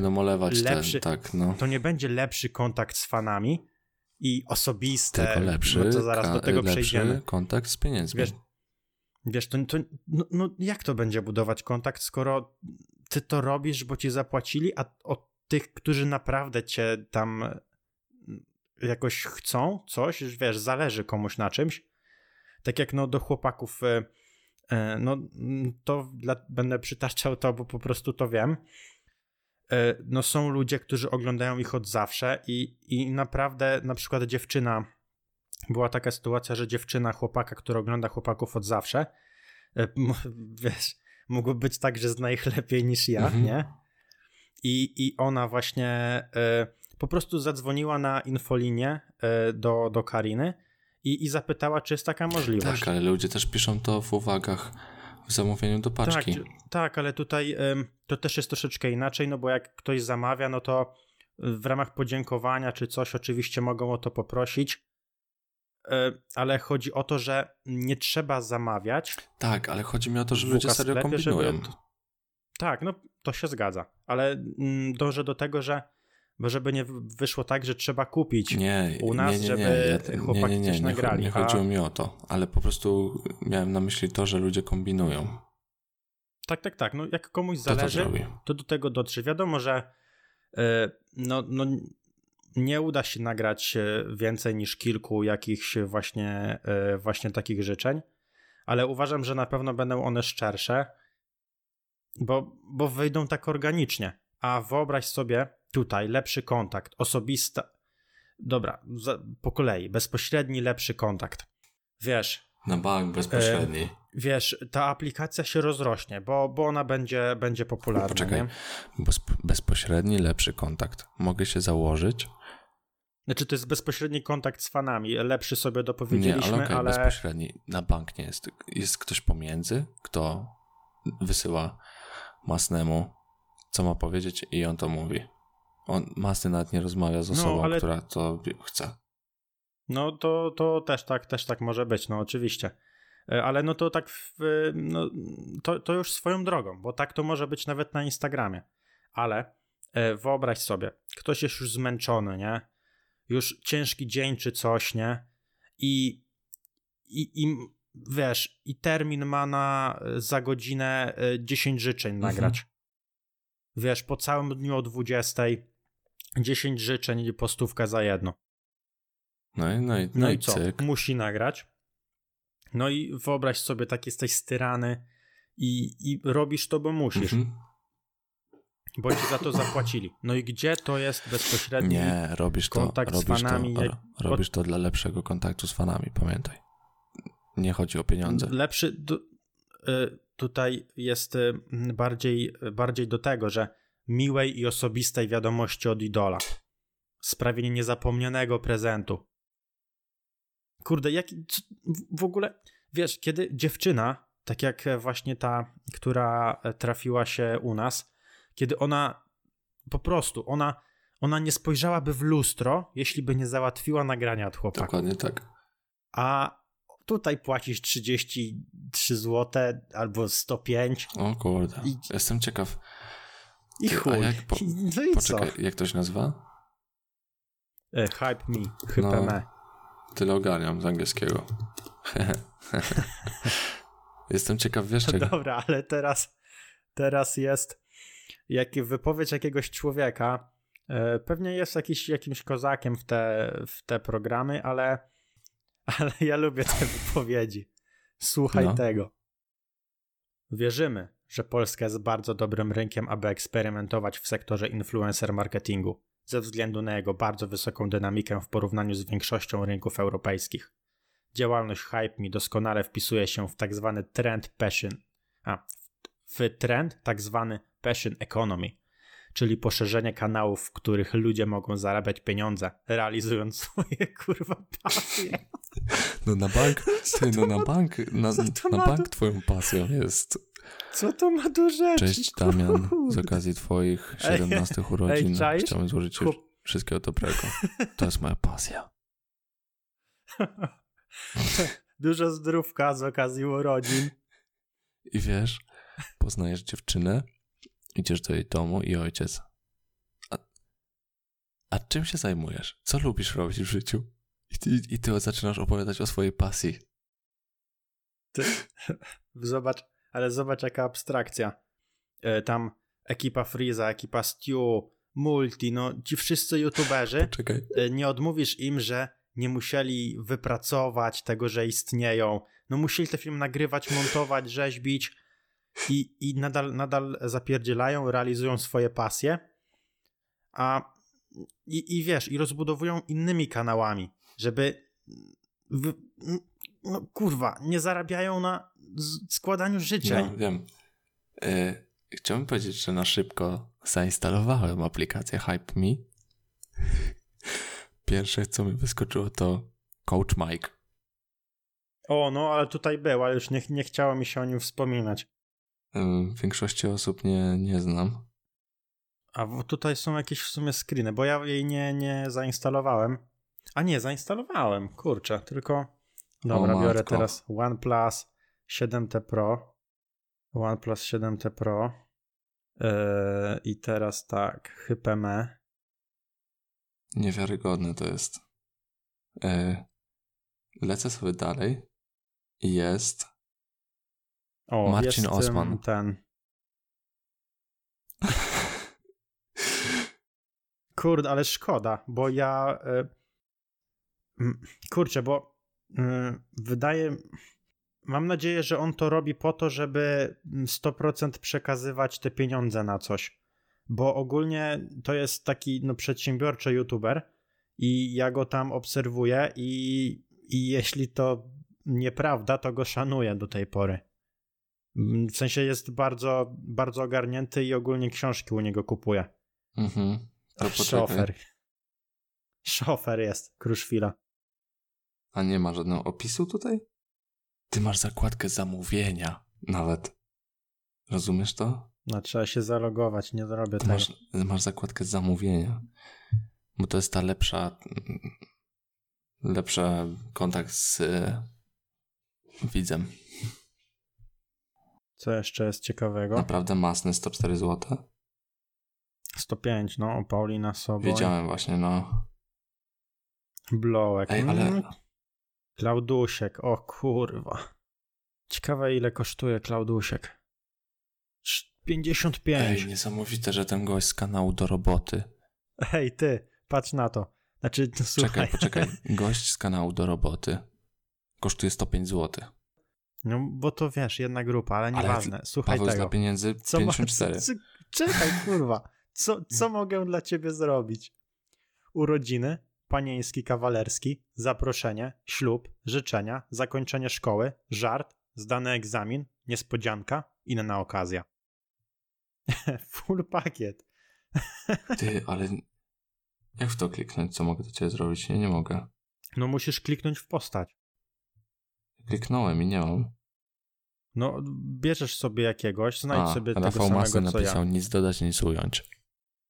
lepszy, to nie będzie lepszy kontakt z fanami i osobiste, tylko lepszy, to zaraz do tego przejdziemy. Kontakt z pieniędzmi. Wiesz, Wiesz, no jak to będzie budować kontakt, skoro ty to robisz, bo ci zapłacili, a od tych, którzy naprawdę cię tam jakoś chcą coś, wiesz, zależy komuś na czymś. Tak jak no do chłopaków, no to będę przytaczał to, bo po prostu to wiem. No są ludzie, którzy oglądają ich od zawsze i naprawdę na przykład dziewczyna, była taka sytuacja, że dziewczyna chłopaka, która ogląda chłopaków od zawsze, wiesz, mogło być tak, że zna ich lepiej niż ja, nie? I ona właśnie po prostu zadzwoniła na infolinię do Kariny i zapytała, czy jest taka możliwość. Tak, ale ludzie też piszą to w uwagach w zamówieniu do paczki. Tak, ale tutaj to też jest troszeczkę inaczej, no bo jak ktoś zamawia, no to w ramach podziękowania czy coś oczywiście mogą o to poprosić, ale chodzi o to, że nie trzeba zamawiać. Tak, ale chodzi mi o to, że ludzie serio kombinują. Tak, no to się zgadza, ale dążę do tego, żeby nie wyszło tak, że trzeba kupić u nas, żeby chłopaki coś nagrali. Nie chodziło mi o to, ale po prostu miałem na myśli to, że ludzie kombinują. Tak, no jak komuś zależy, to do tego dotrze. Wiadomo, że no nie uda się nagrać więcej niż kilku jakichś właśnie takich życzeń, ale uważam, że na pewno będą one szczersze, bo wyjdą tak organicznie. A wyobraź sobie tutaj lepszy kontakt, osobista. Dobra, po kolei, bezpośredni lepszy kontakt. Wiesz. Na bank bezpośredni. Wiesz, ta aplikacja się rozrośnie, bo ona będzie popularna. Poczekaj, nie? Bezpośredni lepszy kontakt. Mogę się założyć? Znaczy to jest bezpośredni kontakt z fanami, lepszy sobie dopowiedzieliśmy, ale bezpośredni na bank nie jest. Jest ktoś pomiędzy, kto wysyła Masnemu, co ma powiedzieć i on to mówi. Masny nawet nie rozmawia z osobą, która to chce. No to też tak może być, no oczywiście. Ale no to tak, to już swoją drogą, bo tak to może być nawet na Instagramie. Ale wyobraź sobie, ktoś jest już zmęczony, nie? Już ciężki dzień czy coś, nie? I wiesz, i termin ma na za godzinę 10 życzeń nagrać. Wiesz, po całym dniu o 20, 10 życzeń i po stówkę za jedno. No i co? Cyk. Musi nagrać. No i wyobraź sobie, tak jesteś styrany i robisz to, bo musisz. Bo ci za to zapłacili. No i gdzie to jest bezpośredni kontakt z fanami? Robisz to dla lepszego kontaktu z fanami, pamiętaj. Nie chodzi o pieniądze. Lepszy tutaj jest bardziej do tego, że miłej i osobistej wiadomości od idola. Sprawienie niezapomnianego prezentu. Kurde, w ogóle, wiesz, kiedy dziewczyna, tak jak właśnie ta, która trafiła się u nas, kiedy ona po prostu, ona nie spojrzałaby w lustro, jeśli by nie załatwiła nagrania od chłopaka. Dokładnie tak. A tutaj płacisz 33 zł albo 105. O kurde, jestem ciekaw. I chuj. Poczekaj, jak to się nazywa? Hype.me. Tyle ogarniam z angielskiego. Jestem ciekaw, wiesz czego. Dobra, ale teraz jest wypowiedź jakiegoś człowieka. Pewnie jest jakimś kozakiem w te programy, ale ja lubię te wypowiedzi. Słuchaj tego. Wierzymy, że Polska jest bardzo dobrym rynkiem, aby eksperymentować w sektorze influencer marketingu, ze względu na jego bardzo wysoką dynamikę w porównaniu z większością rynków europejskich. Działalność Hype.me doskonale wpisuje się w tzw. trend tzw. passion economy, czyli poszerzenie kanałów, w których ludzie mogą zarabiać pieniądze, realizując swoje pasje. No na bank, bank twoją pasją jest. Co to ma do rzeczy? Cześć Damian, z okazji twoich 17 urodzin chciałem złożyć wszystkiego dobrego. To jest moja pasja. Dużo zdrówka z okazji urodzin. I wiesz, poznajesz dziewczynę, idziesz do jej domu i ojciec. A czym się zajmujesz? Co lubisz robić w życiu? I ty zaczynasz opowiadać o swojej pasji. Zobacz, ale zobacz jaka abstrakcja. Tam ekipa Freeza, ekipa Stew, Multi, no ci wszyscy youtuberzy, nie odmówisz im, że nie musieli wypracować tego, że istnieją. No musieli ten film nagrywać, montować, rzeźbić i nadal zapierdzielają, realizują swoje pasje. I wiesz, i rozbudowują innymi kanałami, żeby no kurwa, nie zarabiają na składaniu życzeń. No, wiem. Chciałbym powiedzieć, że na szybko zainstalowałem aplikację Hype.me. Pierwsze, co mi wyskoczyło, to Coach Mike. O, no, ale tutaj był, ale już nie chciało mi się o nim wspominać. Większości osób nie znam. A tutaj są jakieś w sumie screeny, bo ja jej nie zainstalowałem. A nie, zainstalowałem, kurczę, tylko... Dobra, biorę teraz OnePlus 7T Pro. OnePlus 7T Pro. I teraz tak, Hype.me. Niewiarygodne to jest. Lecę sobie dalej. Jest... O, Marcin Osman. Jest ten... Kurde, ale szkoda, bo ja... Kurczę, bo mam nadzieję, że on to robi po to, żeby 100% przekazywać te pieniądze na coś, bo ogólnie to jest taki no, przedsiębiorczy youtuber i ja go tam obserwuję i jeśli to nieprawda, to go szanuję do tej pory. W sensie jest bardzo, bardzo ogarnięty i ogólnie książki u niego kupuję. Mhm. Szofer jest Kruszwila. A nie ma żadnego opisu tutaj? Ty masz zakładkę zamówienia nawet. Rozumiesz to? No trzeba się zalogować, nie zrobię tego. Masz zakładkę zamówienia. Bo to jest ta lepsza kontakt z widzem. Co jeszcze jest ciekawego? Naprawdę masne 104 zł? 105, no, Paulina Sobol. Wiedziałem właśnie, no. Blowek. Ej, ale... Klaudusiek, o kurwa. Ciekawe ile kosztuje Klaudusiek. 55. Ej, niesamowite, że ten gość z kanału do roboty. Ej, ty, patrz na to. Znaczy, to słuchaj. Poczekaj. Gość z kanału do roboty kosztuje 105 zł. No, bo to wiesz, jedna grupa, ale nieważne. Słuchaj Paweł tego. Dla pieniędzy 54. Czekaj, kurwa. Co mogę dla ciebie zrobić? Urodziny? Panieński, kawalerski, zaproszenie, ślub, życzenia, zakończenie szkoły, żart, zdany egzamin, niespodzianka, inna okazja. Full pakiet. Ty, ale jak w to kliknąć? Co mogę do ciebie zrobić? Nie mogę. No musisz kliknąć w postać. Kliknąłem i nie mam. No bierzesz sobie jakiegoś, znajdź sobie tego samego co ja. Rafał Masny napisał nic dodać, nic ująć.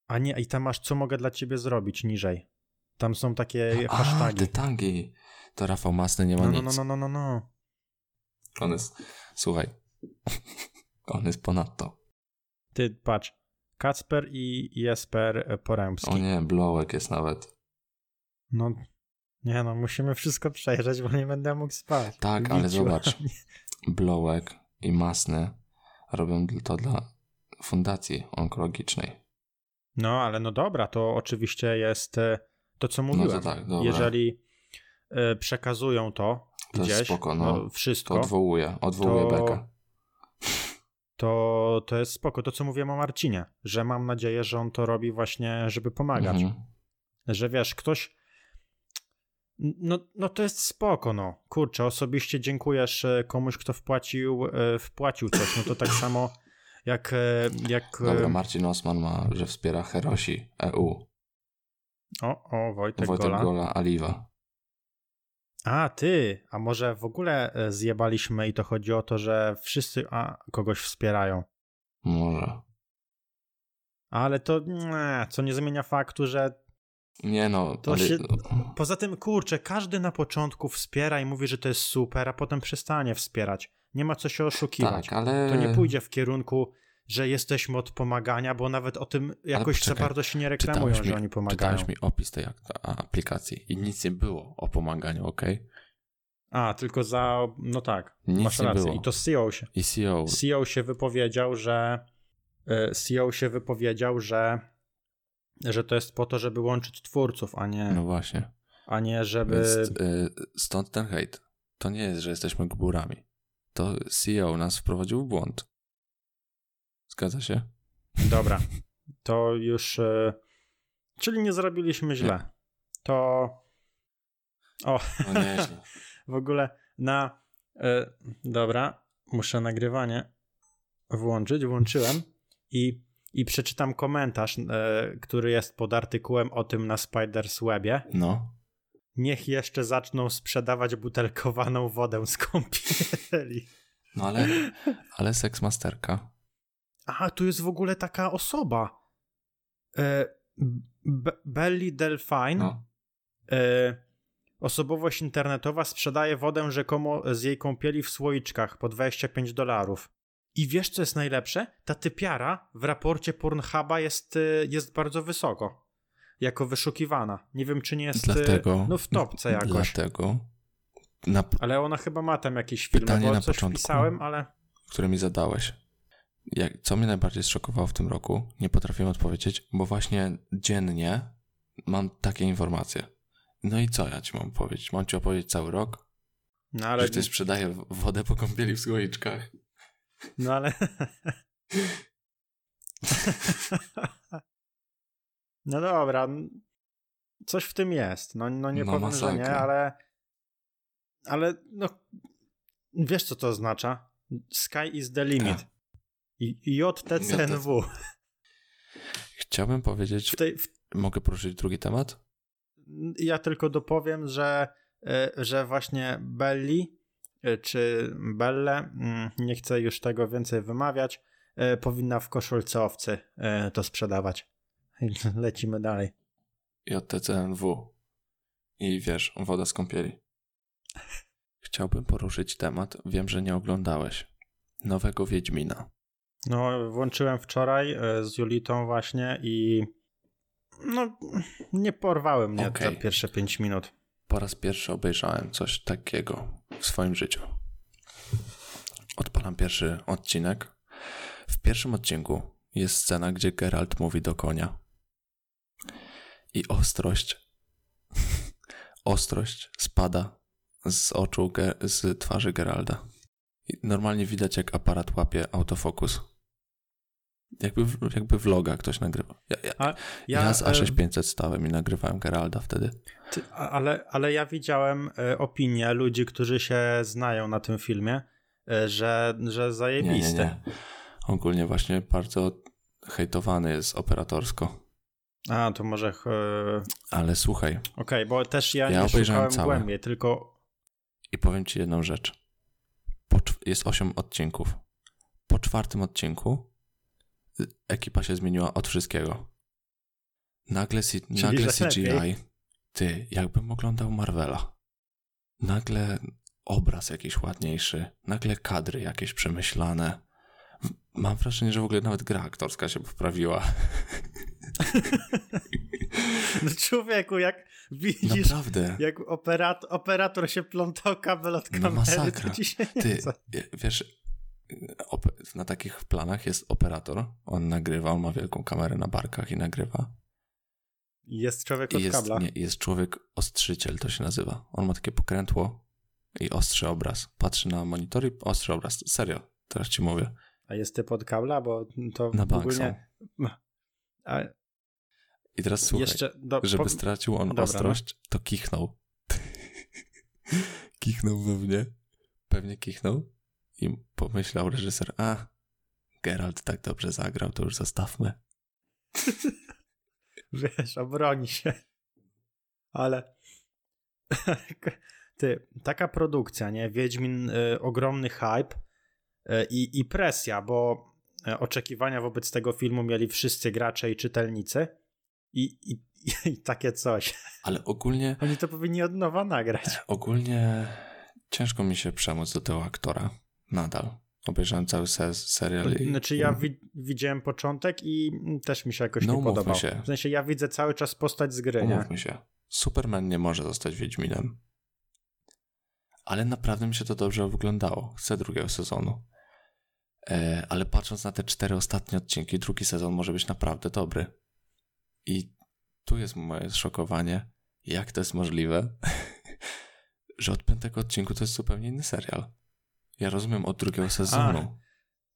A nie, i tam masz co mogę dla ciebie zrobić niżej. Tam są takie hasztagi. Te tagi. To Rafał Masny nie ma nic. No. On jest, słuchaj, on jest ponadto. Ty patrz, Kacper i Jesper Porębski. O nie, Blowek jest nawet. No, nie no, musimy wszystko przejrzeć, bo nie będę mógł spać. Tak, Liczyłem. Ale zobacz, Blowek i Masny robią to dla fundacji onkologicznej. No, ale no dobra, to oczywiście jest... To, co mówiłem, no to tak, jeżeli przekazują to gdzieś, spoko, no, wszystko, to odwołuję bekę. To jest spoko. To, co mówiłem o Marcinie, że mam nadzieję, że on to robi właśnie, żeby pomagać. Mhm. Że wiesz, ktoś... No to jest spoko, no. Kurczę, osobiście dziękujesz komuś, kto wpłacił coś. No to tak samo jak... Dobra, Marcin Osman ma, że wspiera Herosi EU. O, Wojtek Gola Aliwa. A, ty! A może w ogóle zjebaliśmy i to chodzi o to, że wszyscy kogoś wspierają? Może. Ale to co nie zmienia faktu, że... Nie no. To ale... się... Poza tym, kurczę, każdy na początku wspiera i mówi, że to jest super, a potem przestanie wspierać. Nie ma co się oszukiwać. Tak, ale... To nie pójdzie w kierunku... że jesteśmy od pomagania, bo nawet o tym jakoś za bardzo się nie reklamują, że oni pomagają. Czytałeś mi opis tej aplikacji i nic nie było o pomaganiu, okej? A, tylko za, no tak, nic masz rację. Było. I to CEO się. I CEO. CEO się wypowiedział, że że to jest po to, żeby łączyć twórców, a nie... No właśnie. A nie, żeby... Więc, stąd ten hejt. To nie jest, że jesteśmy gburami. To CEO nas wprowadził w błąd. Zgadza się? Dobra. To już... Czyli nie zrobiliśmy źle. Nie. To... O, no nieźle. W ogóle na... Dobra, muszę nagrywanie włączyć. Włączyłem i przeczytam komentarz, który jest pod artykułem o tym na Spiders Webie. No. Niech jeszcze zaczną sprzedawać butelkowaną wodę z kąpieli. No ale seksmasterka. A, tu jest w ogóle taka osoba. Belle Delphine. No. Osobowość internetowa sprzedaje wodę rzekomo z jej kąpieli w słoiczkach po $25. I wiesz, co jest najlepsze? Ta typiara w raporcie Pornhuba jest bardzo wysoko. Jako wyszukiwana. Nie wiem, czy nie jest w topce jakoś. Dlatego. Ale ona chyba ma tam jakieś filmy, pytanie na coś początku, wpisałem, ale... które mi zadałeś. Co mnie najbardziej zszokowało w tym roku, nie potrafiłem odpowiedzieć, bo właśnie dziennie mam takie informacje. No i co ja ci mam powiedzieć? Mam ci opowiedzieć cały rok? No ale... Że ktoś sprzedaje wodę po kąpieli w słoiczkach. No ale... No dobra, coś w tym jest. No nie powiem, że nie, ale no wiesz, co to oznacza? Sky is the limit. I JTCNW. Chciałbym powiedzieć, mogę poruszyć drugi temat? Ja tylko dopowiem, że właśnie Belli, czy Belle, nie chcę już tego więcej wymawiać, powinna w koszulce owcy to sprzedawać. Lecimy dalej. JTCNW. I wiesz, woda z kąpieli. Chciałbym poruszyć temat, wiem, że nie oglądałeś. Nowego Wiedźmina. No, włączyłem wczoraj z Julitą właśnie i no, nie porwały mnie te pierwsze 5 minut. Po raz pierwszy obejrzałem coś takiego w swoim życiu. Odpalam pierwszy odcinek. W pierwszym odcinku jest scena, gdzie Geralt mówi do konia. I ostrość spada z oczu, z twarzy Geralda. I normalnie widać, jak aparat łapie autofokus. Jakby vloga ktoś nagrywa. Ja z A6500 stałem i nagrywałem Geralda wtedy. Ale ja widziałem opinię ludzi, którzy się znają na tym filmie, że zajebiste. Nie. Ogólnie właśnie bardzo hejtowany jest operatorsko. A, to może... Ale słuchaj. Okej, bo też ja nie szukałem głębiej, tylko... I powiem ci jedną rzecz. Jest 8 odcinków. Po 4 odcinku ekipa się zmieniła od wszystkiego. Nagle CGI. Lepiej. Ty, jakbym oglądał Marvela. Nagle obraz jakiś ładniejszy. Nagle kadry jakieś przemyślane. Mam wrażenie, że w ogóle nawet gra aktorska się poprawiła. No człowieku, jak widzisz, naprawdę. Jak operator się plątał kabel od kamery, no masakra. Ty, wiesz, na takich planach jest operator, on nagrywa, on ma wielką kamerę na barkach i nagrywa. Jest człowiek od kabla. Nie, jest człowiek ostrzyciel, to się nazywa. On ma takie pokrętło i ostrzy obraz. Patrzy na monitor i ostrzy obraz. Serio, teraz ci mówię. A jest typ od kabla, bo to na ogólnie... A... I teraz słuchaj, żeby stracił on ostrość, to kichnął. Kichnął we mnie. Pewnie kichnął i pomyślał reżyser, Geralt tak dobrze zagrał, to już zostawmy. Wiesz, obroni się. Ale ty, taka produkcja, nie? Wiedźmin, ogromny hype i presja, bo oczekiwania wobec tego filmu mieli wszyscy gracze i czytelnicy i takie coś. Ale ogólnie... Oni to powinni od nowa nagrać. Ogólnie ciężko mi się przemóc do tego aktora. Nadal. Obejrzałem cały serial i... Znaczy ja widziałem początek i też mi się jakoś nie podobał. W sensie ja widzę cały czas postać z gry. Umówmy się. Superman nie może zostać Wiedźminem. ale naprawdę mi się to dobrze wyglądało. Chcę drugiego sezonu. Ale patrząc na te 4 ostatnie odcinki, drugi sezon może być naprawdę dobry. I tu jest moje zszokowanie, jak to jest możliwe, że od 5 odcinku to jest zupełnie inny serial. Ja rozumiem, od drugiego sezonu.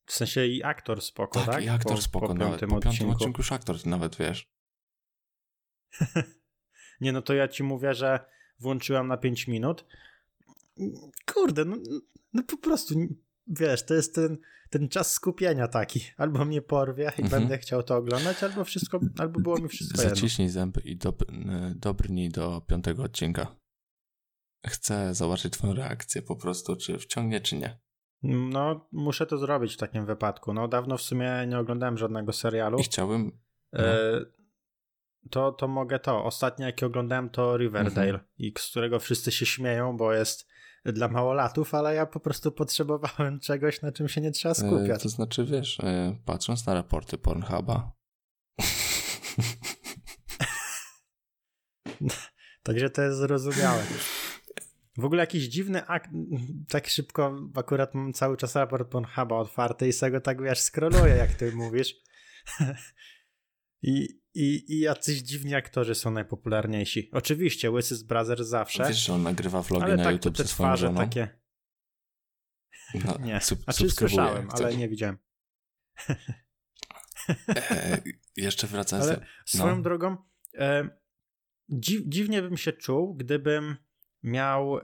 W sensie i aktor spoko, tak? Tak, i aktor spoko. Nawet po 5 odcinku już aktor nawet, wiesz. Nie, no to ja ci mówię, że włączyłam na 5 minut. Kurde, no po prostu, wiesz, to jest ten czas skupienia taki. Albo mnie porwie i będę chciał to oglądać, albo było mi wszystko jedno. Zaciśnij zęby i dobrnij do 5 odcinka. Chcę zobaczyć twoją reakcję po prostu, czy wciągnie, czy nie. No, muszę to zrobić w takim wypadku. No, dawno w sumie nie oglądałem żadnego serialu. I chciałbym... To mogę to. Ostatnio, jakie oglądałem, to Riverdale, i z którego wszyscy się śmieją, bo jest dla małolatów, ale ja po prostu potrzebowałem czegoś, na czym się nie trzeba skupiać. To znaczy, wiesz, patrząc na raporty Pornhuba. Także to jest zrozumiałe. W ogóle jakiś dziwny akt, tak szybko, akurat mam cały czas raport Pornhuba otwarty i sobie go tak, wiesz, scrolluję, jak ty mówisz. I jacyś dziwni aktorzy są najpopularniejsi. Oczywiście, Łysy z Brothers zawsze. Wiesz, że on nagrywa vlogi na tak, YouTube ze swoją żoną? Takie... No, nie, słyszałem, ale nie widziałem. Jeszcze wracając... Ale swoją drogą, dziwnie bym się czuł, gdybym miał...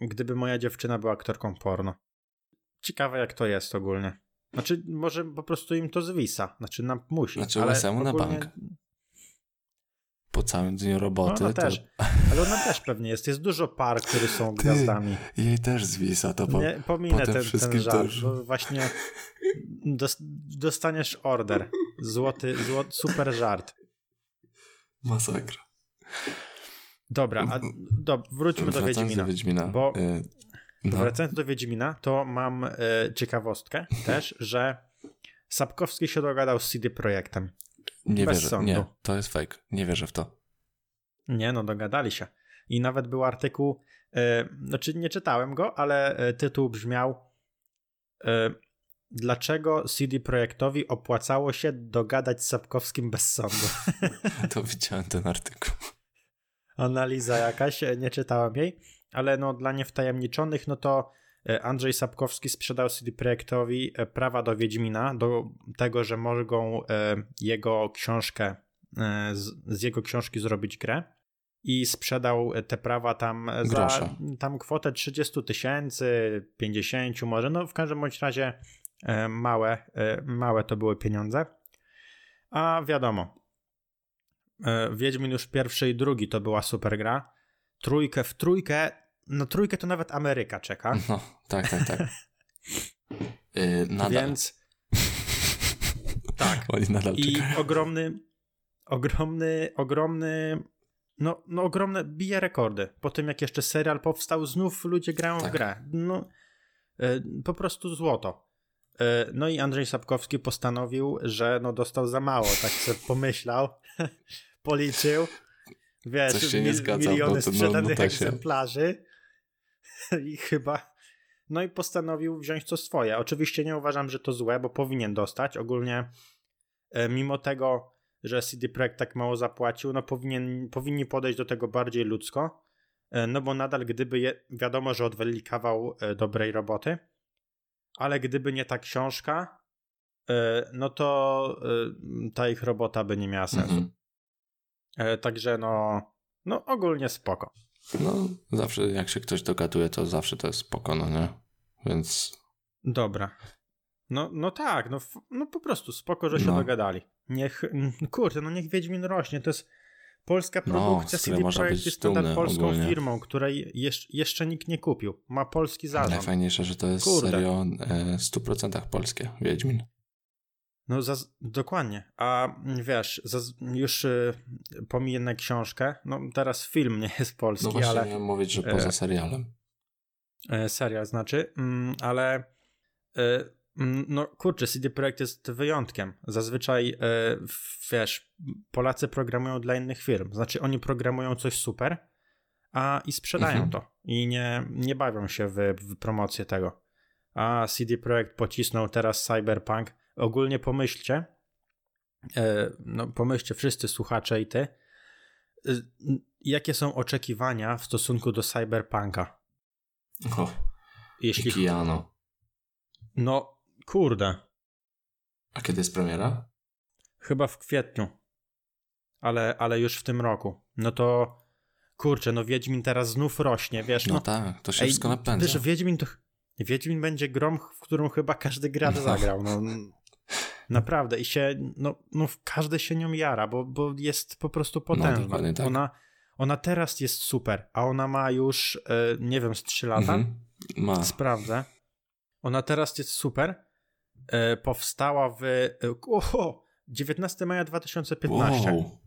Gdyby moja dziewczyna była aktorką porno. Ciekawe, jak to jest ogólnie. Znaczy, może po prostu im to zwisa. Znaczy, nam musi. Znaczy, ale samo ogólnie... na bank. Po całym dniu roboty. No ona też. Ale ona też pewnie jest. Jest dużo par, które są gwiazdami. Jej też zwisa. To nie, pominę ten żart, bo właśnie dostaniesz order. Złoty, super żart. Masakra. Dobra, wróćmy do Wiedźmina. Bo... No. Wracając do Wiedźmina, to mam ciekawostkę też, że Sapkowski się dogadał z CD Projektem. Nie bez wierzę, sądu. Nie, to jest fake, nie wierzę w to. Nie, no dogadali się. I nawet był artykuł, znaczy nie czytałem go, ale tytuł brzmiał dlaczego CD Projektowi opłacało się dogadać z Sapkowskim bez sądu. To widziałem ten artykuł. Analiza jakaś, nie czytałem jej. Ale no, dla niewtajemniczonych, no to Andrzej Sapkowski sprzedał CD Projektowi prawa do Wiedźmina, do tego, że mogą jego książkę, z jego książki zrobić grę i sprzedał te prawa tam za tam kwotę 30 000, 50 może, no w każdym bądź razie małe to były pieniądze. A wiadomo, Wiedźmin już pierwszy i drugi to była super gra. Trójkę to nawet Ameryka czeka. No, tak. Nadal. Więc tak. Oni nadal czekają. I ogromny no ogromne, bije rekordy. Po tym, jak jeszcze serial powstał, znów ludzie grają w grę. No, po prostu złoto. No i Andrzej Sapkowski postanowił, że no dostał za mało. Tak sobie pomyślał, policzył. Wiesz, coś się nie zgadza, miliony sprzedanych egzemplarzy i chyba... No i postanowił wziąć co swoje. Oczywiście nie uważam, że to złe, bo powinien dostać. Ogólnie mimo tego, że CD Projekt tak mało zapłacił, no powinni podejść do tego bardziej ludzko, no bo nadal wiadomo, że odwalili kawał dobrej roboty, ale gdyby nie ta książka, no to ta ich robota by nie miała sensu. Także no ogólnie spoko. No zawsze jak się ktoś dogaduje, to zawsze to jest spoko, no nie? Więc... Dobra. No tak, no po prostu spoko, że się dogadali. Niech Wiedźmin rośnie. To jest polska produkcja, CD Projekt jest nadal polską ogólnie firmą, której jeszcze nikt nie kupił. Ma polski zarząd. Najfajniejsze, że to jest serio 100% polskie Wiedźmin. No dokładnie, a wiesz, już pomiję na książkę, no teraz film nie jest polski, ale... No właśnie, ale, miałem mówić, że poza serialem. Serial znaczy, ale CD Projekt jest wyjątkiem. Zazwyczaj, wiesz, Polacy programują dla innych firm, znaczy oni programują coś super, i sprzedają to i nie bawią się w promocję tego. A CD Projekt pocisnął teraz Cyberpunk. Ogólnie pomyślcie, pomyślcie wszyscy słuchacze i ty, jakie są oczekiwania w stosunku do Cyberpunka? O, jeśli kijano. No, kurde. A kiedy jest premiera? Chyba w kwietniu, ale już w tym roku. No to, kurczę, no Wiedźmin teraz znów rośnie, wiesz. No tak, to się wszystko napędza. Wiesz, Wiedźmin będzie grą, w którą chyba każdy gracz zagrał. No, naprawdę. I się, każdy się nią jara, bo jest po prostu potężna. No, tak. Ona teraz jest super, a ona ma już, nie wiem, z 3 lata? Ma. Sprawdzę. Ona teraz jest super. Powstała w 19 maja 2015. Wow.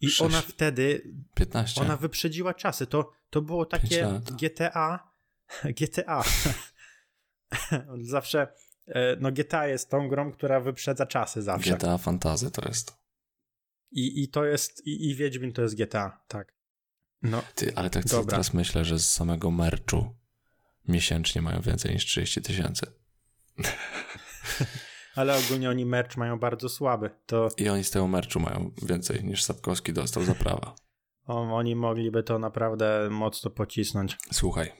I ona wtedy 15. Ona wyprzedziła czasy. To było takie GTA. Zawsze GTA jest tą grą, która wyprzedza czasy zawsze. GTA Fantasy to jest. I to jest i Wiedźmin to jest GTA, tak. No, ty, ale tak co teraz myślę, że z samego merczu miesięcznie mają więcej niż 30 000. Ale ogólnie oni merch mają bardzo słaby. To... I oni z tego merchu mają więcej niż Sapkowski dostał za prawa. Oni mogliby to naprawdę mocno pocisnąć. Słuchaj,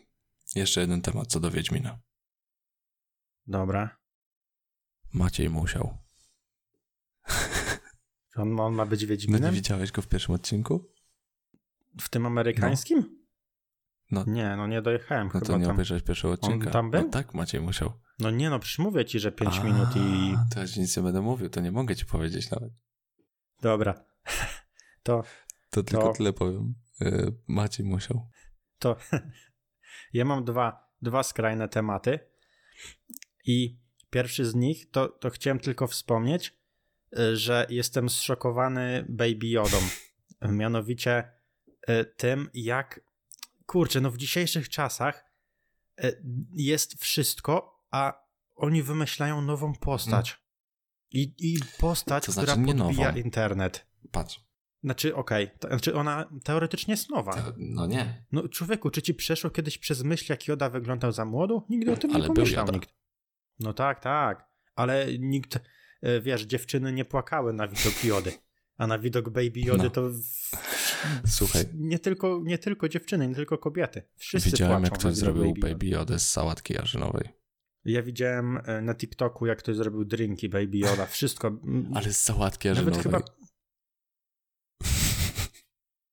jeszcze jeden temat co do Wiedźmina. Dobra. Maciej Musiał. On ma być Wiedźminem? No nie widziałeś go w pierwszym odcinku? W tym amerykańskim? No. Nie, nie dojechałem chyba tam. No to nie obejrzałeś pierwszego odcinka. On tam był? No tak, Maciej Musiał. No nie, przecież mówię ci, że 5 minut i... To ja ci nic nie będę mówił, to nie mogę ci powiedzieć nawet. Dobra. To tylko tyle powiem. Maciej Musiał. To ja mam dwa skrajne tematy i pierwszy z nich, to chciałem tylko wspomnieć, że jestem zszokowany Baby Jodą. Mianowicie tym, jak... Kurczę, w dzisiejszych czasach jest wszystko... A oni wymyślają nową postać. I postać, to znaczy, która podbija internet. Patrz. Znaczy, Znaczy, ona teoretycznie jest nowa. No nie. No człowieku, czy ci przeszło kiedyś przez myśl, jak Joda wyglądał za młodu? Nigdy o tym nie pomyślał. Nikt. No tak. Ale nikt, wiesz, dziewczyny nie płakały na widok Jody. A na widok Baby Jody to... Słuchaj. Nie tylko dziewczyny, nie tylko kobiety. Wszyscy płaczą. Widziałem, jak ktoś zrobił Baby Jodę z sałatki jarzynowej. Ja widziałem na TikToku, jak ktoś zrobił drinki Baby Yoda, wszystko. Ale z sałatki jarzynowej. Nawet chyba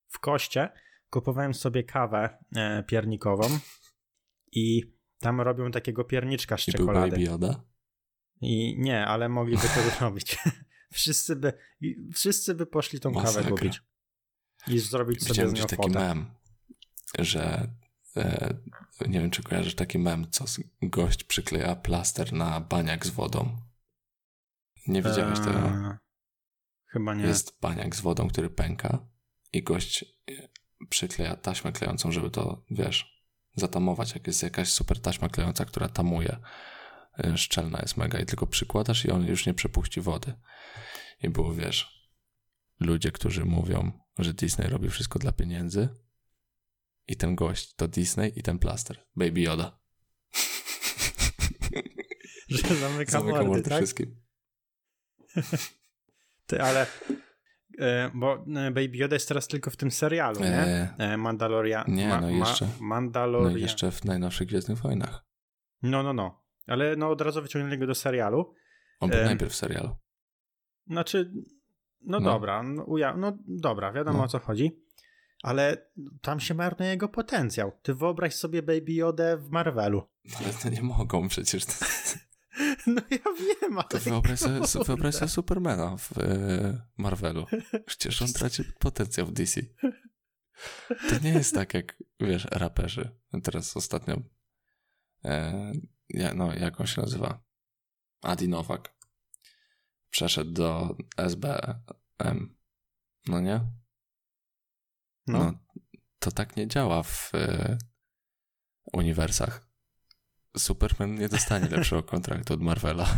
w Koście kupowałem sobie kawę piernikową i tam robią takiego pierniczka z czekolady. I był Baby Yoda? I nie, ale mogliby to zrobić. Wszyscy by poszli tą kawę kupić i zrobić sobie z nią fotę. Taki mem, że... nie wiem, czy kojarzysz taki mem, co gość przykleja plaster na baniak z wodą. Nie widziałeś tego? Chyba nie. Jest baniak z wodą, który pęka i gość przykleja taśmę klejącą, żeby to, wiesz, zatamować. Jak jest jakaś super taśma klejąca, która tamuje, szczelna jest mega i tylko przykładasz i on już nie przepuści wody. I było, wiesz, ludzie, którzy mówią, że Disney robi wszystko dla pieniędzy, i ten gość to Disney i ten plaster. Baby Yoda. Że zamyka mordy, tak? Wszystkim. Ty, ale... bo Baby Yoda jest teraz tylko w tym serialu, nie? Mandaloria. Nie, jeszcze. Mandaloria. No jeszcze w najnowszych Gwiezdnych Wojnach. No. Ale od razu wyciągnęli go do serialu. On był najpierw w serialu. Znaczy... Dobra, wiadomo o co chodzi. Ale tam się marnuje jego potencjał. Ty wyobraź sobie Baby Jodę w Marvelu. Ale to nie mogą przecież. No ja wiem, ale... To wyobraź sobie Supermana w Marvelu. Przecież on traci potencjał w DC. To nie jest tak jak, wiesz, raperzy. Teraz ostatnio... jak on się nazywa? Adi Nowak. Przeszedł do SBM. No nie? No, to tak nie działa w uniwersach. Superman nie dostanie lepszego kontraktu od Marvela.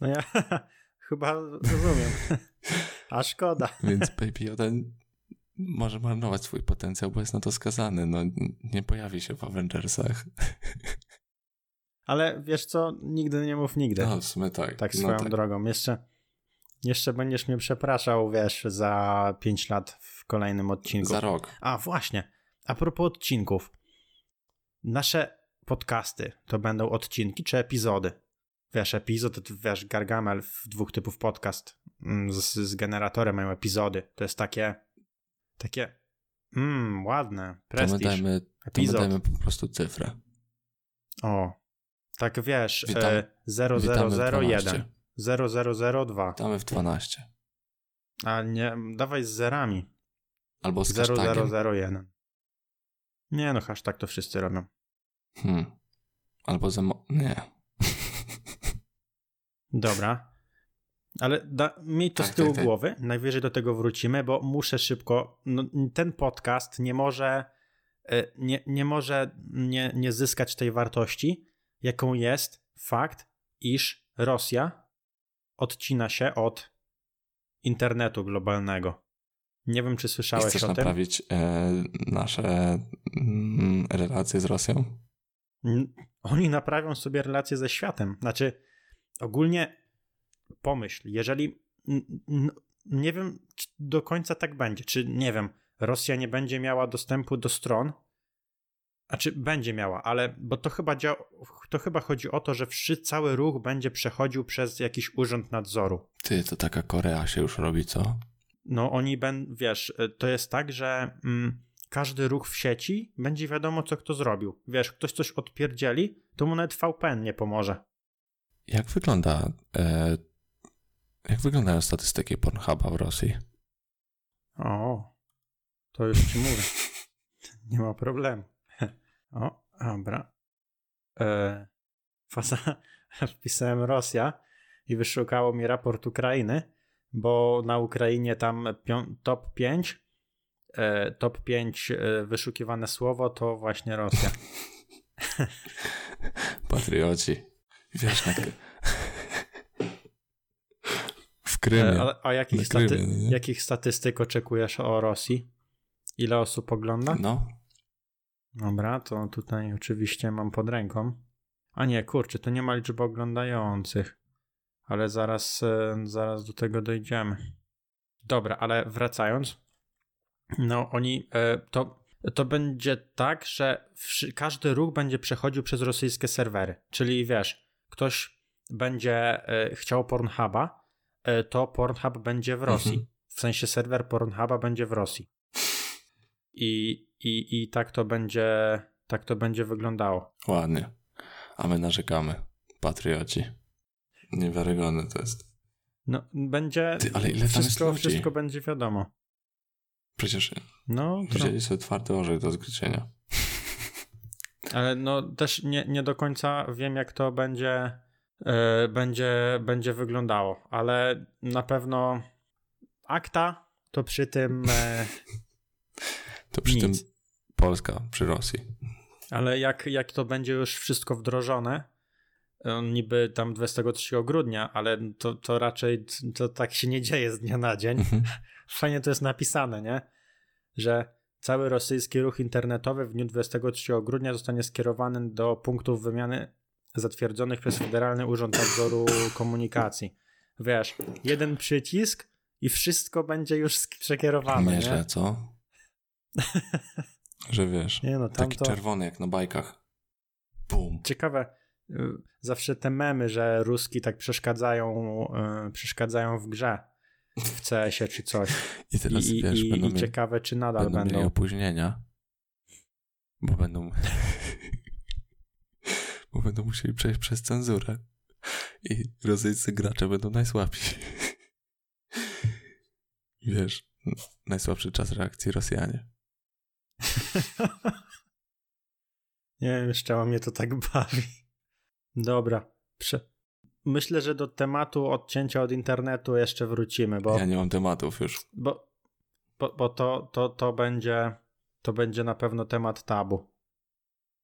No ja Chyba rozumiem. A szkoda. Więc Baby Yoda może marnować swój potencjał, bo jest na to skazany. No, nie pojawi się w Avengersach. Ale wiesz co? Nigdy nie mów nigdy. No, w sumie tak. Tak swoją drogą. Jeszcze będziesz mnie przepraszał, wiesz, za 5 lat w kolejnym odcinku. Za rok. A właśnie. A propos odcinków. Nasze podcasty to będą odcinki czy epizody? Wiesz, epizod, Gargamel w dwóch typów podcast z generatorem mają epizody. To jest takie ładne, prestiż. To my dajmy po prostu cyfrę. O, tak wiesz, 0001, 0002. Witamy w 12. A nie, dawaj z zerami. Albo z hashtagiem. 0001. Nie no, hashtag to wszyscy robią. Albo nie. Dobra, ale miej to z tyłu głowy, najwyżej do tego wrócimy, bo muszę szybko, ten podcast nie może nie zyskać tej wartości, jaką jest fakt, iż Rosja odcina się od internetu globalnego. Nie wiem, czy słyszałeś o tym. Chcesz naprawić nasze relacje z Rosją? Oni naprawią sobie relacje ze światem, znaczy... Ogólnie pomyśl, jeżeli, nie wiem, czy do końca tak będzie, czy nie wiem, Rosja nie będzie miała dostępu do stron, znaczy będzie miała, ale, bo to chyba, chodzi o to, że cały ruch będzie przechodził przez jakiś urząd nadzoru. Ty, to taka Korea się już robi, co? No oni wiesz, to jest tak, że każdy ruch w sieci będzie wiadomo, co kto zrobił. Wiesz, ktoś coś odpierdzieli, to mu nawet VPN nie pomoże. Jak wyglądają statystyki Pornhuba w Rosji? O, to już ci mówię. Nie ma problemu. O, dobra. Wpisałem Rosja i wyszukało mi raport Ukrainy, bo na Ukrainie tam top 5 wyszukiwane słowo to właśnie Rosja. Patrioci. Wiesz, w Krymie. A jakich statystyk oczekujesz o Rosji? Ile osób ogląda? No. Dobra, to tutaj oczywiście mam pod ręką. A nie, kurczę, to nie ma liczby oglądających. Ale zaraz do tego dojdziemy. Dobra, ale wracając. No oni, to będzie tak, że każdy ruch będzie przechodził przez rosyjskie serwery. Czyli wiesz... Ktoś będzie chciał Pornhuba, to Pornhub będzie w Rosji. W sensie serwer Pornhuba będzie w Rosji. I tak to będzie wyglądało. Ładnie. A my narzekamy. Patrioci. Niewiarygodny to jest. No, będzie... Ty, ale ile wszystko będzie wiadomo. Przecież wzięli sobie twardy orzech do zgryzienia. Ale no też nie do końca wiem, jak to będzie wyglądało, ale na pewno akta to przy tym tym Polska przy Rosji. Ale jak to będzie już wszystko wdrożone, niby tam 23 grudnia, ale to raczej to tak się nie dzieje z dnia na dzień. Fajnie to jest napisane, nie? Że cały rosyjski ruch internetowy w dniu 23 grudnia zostanie skierowany do punktów wymiany zatwierdzonych przez Federalny Urząd Nadzoru Komunikacji. Wiesz, jeden przycisk i wszystko będzie już przekierowane. Myślę, nie? Co? Że wiesz, nie, no, taki czerwony jak na bajkach. Bum. Ciekawe, zawsze te memy, że Ruski tak przeszkadzają w grze. W CS-ie czy coś. I teraz wiesz, będą ciekawe, czy nadal będą. Mieli opóźnienia, bo będą musieli przejść przez cenzurę i rosyjscy gracze będą najsłabsi. Wiesz, najsłabszy czas reakcji Rosjanie. Nie wiem, jeszcze mnie to tak bawi. Dobra, myślę, że do tematu odcięcia od internetu jeszcze wrócimy, bo... Ja nie mam tematów już. Bo to będzie na pewno temat tabu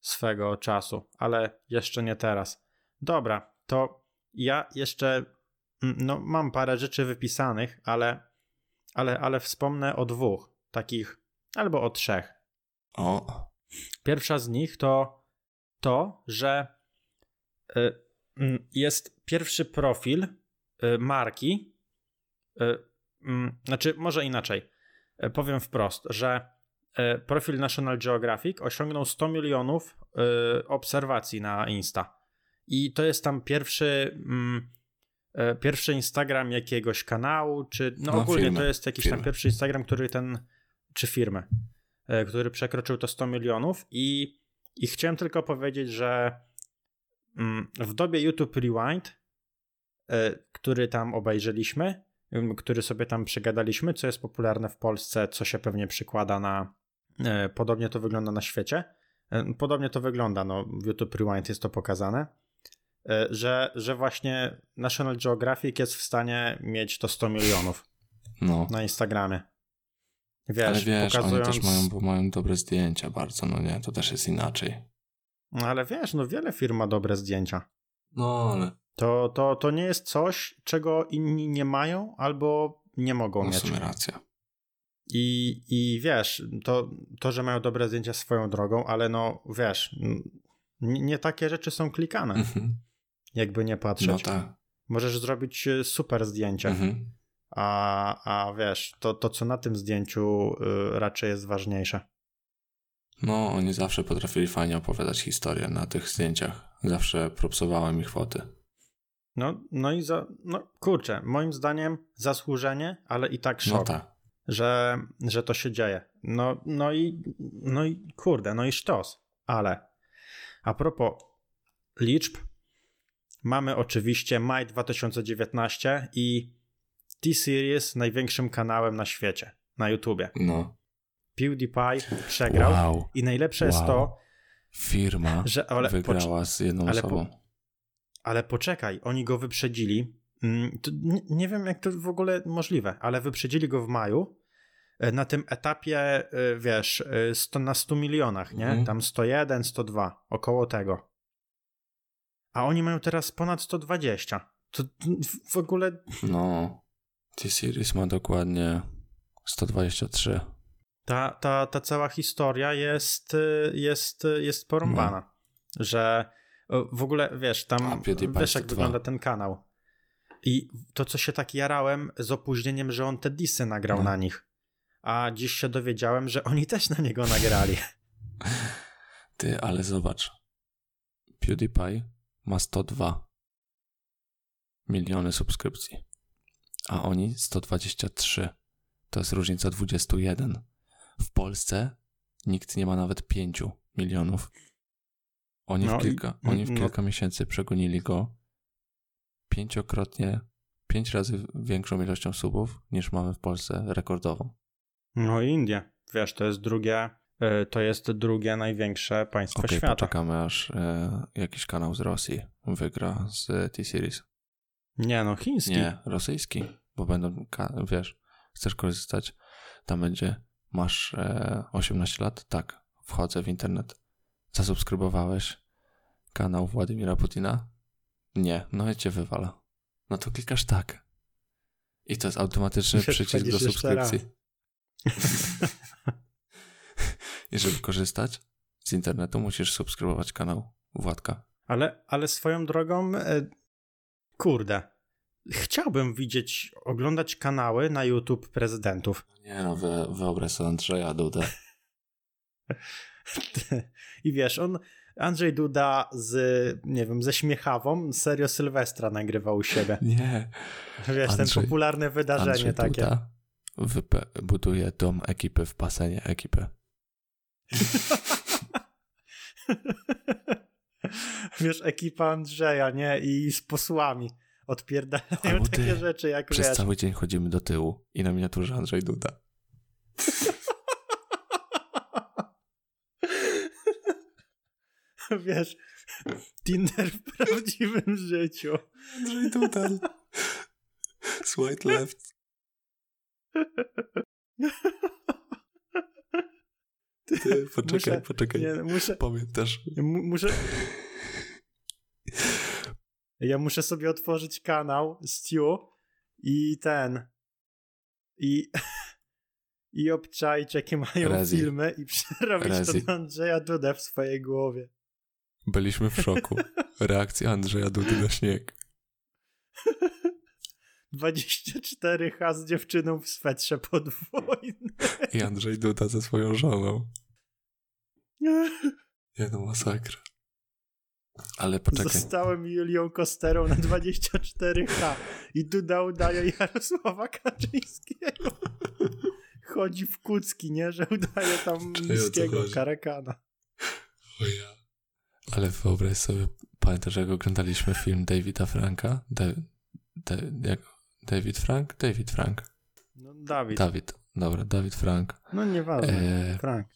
swego czasu, ale jeszcze nie teraz. Dobra, to ja jeszcze No, mam parę rzeczy wypisanych, ale wspomnę o dwóch takich, albo o trzech. O. Pierwsza z nich to że jest pierwszy profil marki, znaczy może inaczej, powiem wprost, że profil National Geographic osiągnął 100 milionów obserwacji na Insta i to jest tam pierwszy Instagram jakiegoś kanału, czy no ogólnie firmy, to jest jakiś tam pierwszy Instagram, który czy firmy, który przekroczył to 100 milionów i chciałem tylko powiedzieć, że w dobie YouTube Rewind, który tam obejrzeliśmy, który sobie tam przegadaliśmy, co jest popularne w Polsce, co się pewnie przykłada na... Podobnie to wygląda na świecie. Podobnie to wygląda, no w YouTube Rewind jest to pokazane, że właśnie National Geographic jest w stanie mieć to 100 milionów na Instagramie. Wiesz, pokazując... oni też mają dobre zdjęcia bardzo, no nie? To też jest inaczej. No ale wiesz, no wiele firm ma dobre zdjęcia. No ale... To nie jest coś, czego inni nie mają albo nie mogą mieć. No, w sumie racja. I wiesz, to, że mają dobre zdjęcia swoją drogą, ale no wiesz, nie takie rzeczy są klikane, jakby nie patrzeć. No tak. Możesz zrobić super zdjęcie, a wiesz, to co na tym zdjęciu raczej jest ważniejsze. No, oni zawsze potrafili fajnie opowiadać historię na tych zdjęciach. Zawsze propsowałem ich foty. No kurczę, moim zdaniem zasłużenie, ale i tak szok, że to się dzieje. No i kurde, no i sztos. Ale a propos liczb, mamy oczywiście maj 2019 i T-Series największym kanałem na świecie, na YouTubie. No. PewDiePie przegrał i najlepsze jest to, firma że wygrała z jedną osobą. Ale poczekaj, oni go wyprzedzili. Nie wiem, jak to w ogóle możliwe, ale wyprzedzili go w maju na tym etapie, wiesz, na 100 milionach, nie? Tam 101, 102, około tego. A oni mają teraz ponad 120. To w ogóle... No, T-Series ma dokładnie 123. Ta cała historia jest porąbana, że... W ogóle, wiesz, tam wiesz, jak wygląda ten kanał. I to, co się tak jarałem z opóźnieniem, że on te dissy nagrał na nich. A dziś się dowiedziałem, że oni też na niego nagrali. Ty, ale zobacz. PewDiePie ma 102 miliony subskrypcji. A oni 123. To jest różnica 21. W Polsce nikt nie ma nawet 5 milionów. Oni w kilka miesięcy przegonili go 5 razy większą ilością subów niż mamy w Polsce rekordową. No i Indie. Wiesz, to jest drugie największe państwo świata. Poczekamy aż jakiś kanał z Rosji wygra z T-Series. Nie, no chiński. Nie, rosyjski, bo będą, wiesz, chcesz korzystać, tam będzie, masz 18 lat, tak, wchodzę w internet. Zasubskrybowałeś kanał Władimira Putina? Nie, no i cię wywala. No to klikasz tak. I to jest automatyczny przycisk do subskrypcji. I żeby korzystać z internetu, musisz subskrybować kanał Władka. Ale swoją drogą, kurde, chciałbym oglądać kanały na YouTube prezydentów. Nie no, wyobraź sobie Andrzeja Dudę. I wiesz, Andrzej Duda ze śmiechawą serio Sylwestra nagrywał u siebie. Nie. Wiesz, ten popularne wydarzenie Andrzej takie. Duda buduje dom ekipy w basenie ekipy. Wiesz, ekipa Andrzeja, nie? I z posłami odpierdalają takie rzeczy, jak wiesz. Przez cały dzień chodzimy do tyłu i na miniaturze Andrzej Duda. Wiesz, Tinder w prawdziwym życiu. Andrzej Duda. Swipe left. Ty, poczekaj. Pamiętasz. Muszę... Ja muszę sobie otworzyć kanał Stew i ten... I obczaić, jakie mają Rezi. Filmy i przerobić Rezi. To do Andrzeja Dudę w swojej głowie. Byliśmy w szoku. Reakcja Andrzeja Dudy na śnieg. 24H z dziewczyną w swetrze podwójnym. I Andrzej Duda ze swoją żoną. Nie no, masakra. Ale poczekaj. Zostałem Julią Kosterą na 24H i Duda udaje Jarosława Kaczyńskiego. Chodzi w kucki, nie? Że udaje tam niskiego karakana. O ja. Ale wyobraź sobie, pamiętasz jak oglądaliśmy film Davida Franka? David Frank? No Dawid. Dobra, David Frank. No nieważne, Frank.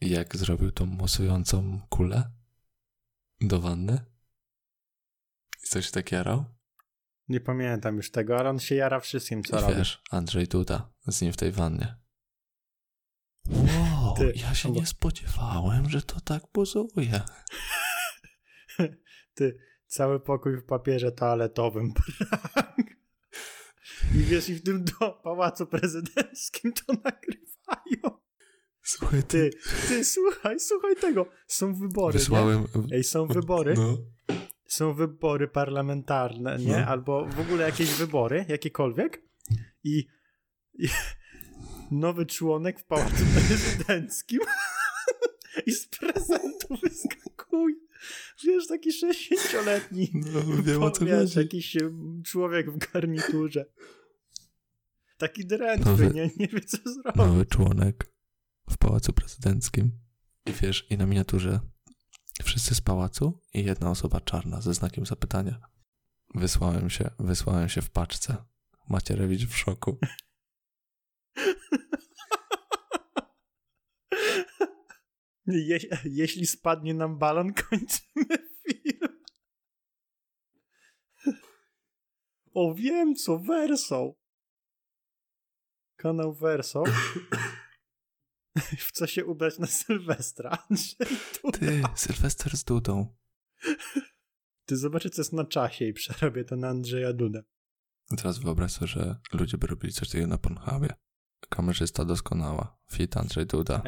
Jak zrobił tą musującą kulę do wanny? I coś tak jarał? Nie pamiętam już tego, ale on się jara wszystkim, co robi. Wiesz, Andrzej Duda z nim w tej wannie. Wow, ja się nie spodziewałem, że to tak buzuje. Ty, cały pokój w papierze toaletowym. I wiesz, i w tym pałacu prezydenckim to nagrywają. Słuchaj, ty słuchaj tego. Są wybory. Wysłałem... Ej, są wybory. No. Są wybory parlamentarne, nie? No. Albo w ogóle jakieś wybory, jakiekolwiek. I nowy członek w pałacu prezydenckim i z prezentu wyskakuje. Wiesz, taki 60-letni. No, wiem, o co wiesz, jakiś człowiek w garniturze. Taki drętwy, nie wie co zrobić. Nowy członek w pałacu prezydenckim. I wiesz, i na miniaturze wszyscy z pałacu i jedna osoba czarna ze znakiem zapytania. Wysłałem się w paczce. Macierewicz w szoku. Jeśli spadnie nam balon, kończymy film. O, wiem co, Wersoł. Kanał Wersoł. W co się ubrać na Sylwestra? Ty, Sylwester z Dudą. Ty zobaczysz, co jest na czasie i przerobię to na Andrzeja Dudę. Teraz wyobraź sobie, że ludzie by robili coś takiego na Pornhubie. Kamerzysta doskonała. Fit Andrzej Duda.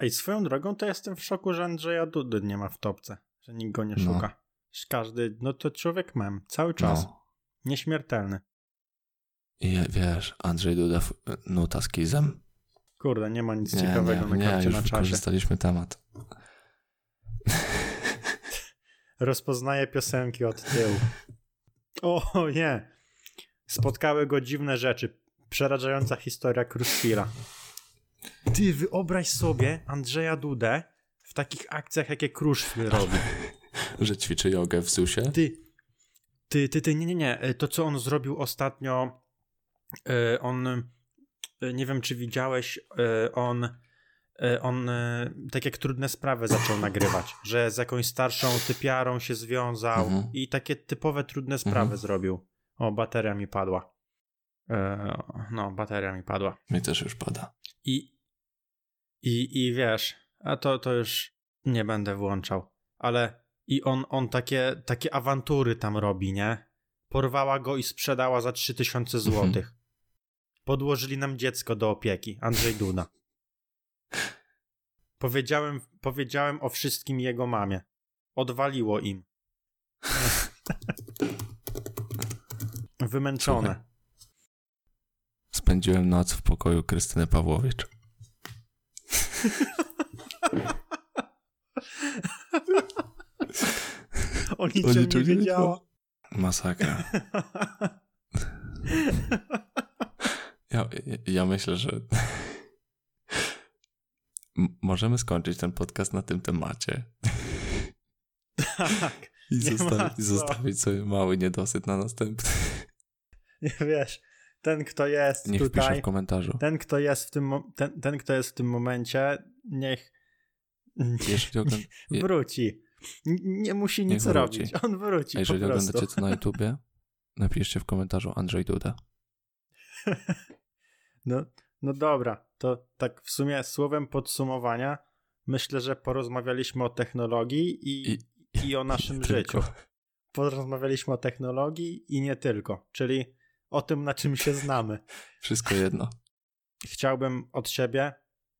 Ej, swoją drogą to jestem w szoku, że Andrzeja Dudy nie ma w topce. Że nikt go nie szuka. Każdy, no to człowiek mem. Cały czas. No. Nieśmiertelny. I wiesz, Andrzej Duda nuta z kizem? Kurde, nie ma nic ciekawego na karcie na czasie. Nie, wykorzystaliśmy temat. Rozpoznaję piosenki od tyłu. O nie. Spotkały go dziwne rzeczy. Przerażająca historia Kruszwila. Ty, wyobraź sobie Andrzeja Dudę w takich akcjach, jakie Kruszwil robi. Że ćwiczy jogę w ZUS-ie? Ty, nie. To, co on zrobił ostatnio, on... Nie wiem, czy widziałeś, on tak jak Trudne Sprawy zaczął nagrywać, że z jakąś starszą typiarą się związał i takie typowe Trudne Sprawy zrobił. O, bateria mi padła. Mi też już pada. I wiesz, a to już nie będę włączał, ale i on takie awantury tam robi, nie? Porwała go i sprzedała za 3000 złotych. Podłożyli nam dziecko do opieki. Andrzej Duda. Powiedziałem o wszystkim jego mamie. Odwaliło im. Wymęczone. Słuchaj. Spędziłem noc w pokoju Krystyny Pawłowicz. O niczym nie wiedziała. Masakra. Ja myślę, że możemy skończyć ten podcast na tym temacie. Tak. I zostawić sobie mały niedosyt na następny. Wiesz, ten kto jest niech tutaj... Niech pisze w komentarzu. Ten kto jest w tym momencie, niech... Wróci. Nie musi nic robić. On wróci. A jeżeli oglądacie to na YouTubie, napiszcie w komentarzu Andrzej Duda. No dobra, to tak w sumie słowem podsumowania myślę, że porozmawialiśmy o technologii i o naszym życiu. porozmawialiśmy o technologii i nie tylko, czyli o tym, na czym się znamy. Wszystko jedno. Chciałbym od siebie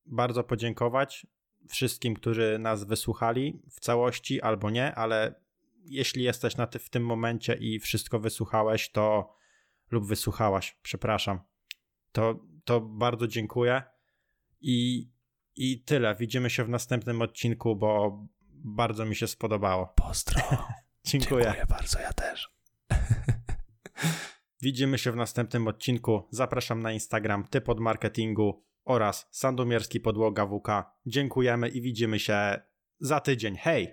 bardzo podziękować wszystkim, którzy nas wysłuchali w całości albo nie, ale jeśli jesteś w tym momencie i wszystko wysłuchałeś, to lub wysłuchałaś, przepraszam, to bardzo dziękuję i tyle. Widzimy się w następnym odcinku, bo bardzo mi się spodobało. Pozdro. Dziękuję. Dziękuję bardzo, ja też. Widzimy się w następnym odcinku. Zapraszam na Instagram Typ od Marketingu oraz Sandomierski Podłoga WK. Dziękujemy i widzimy się za tydzień. Hej!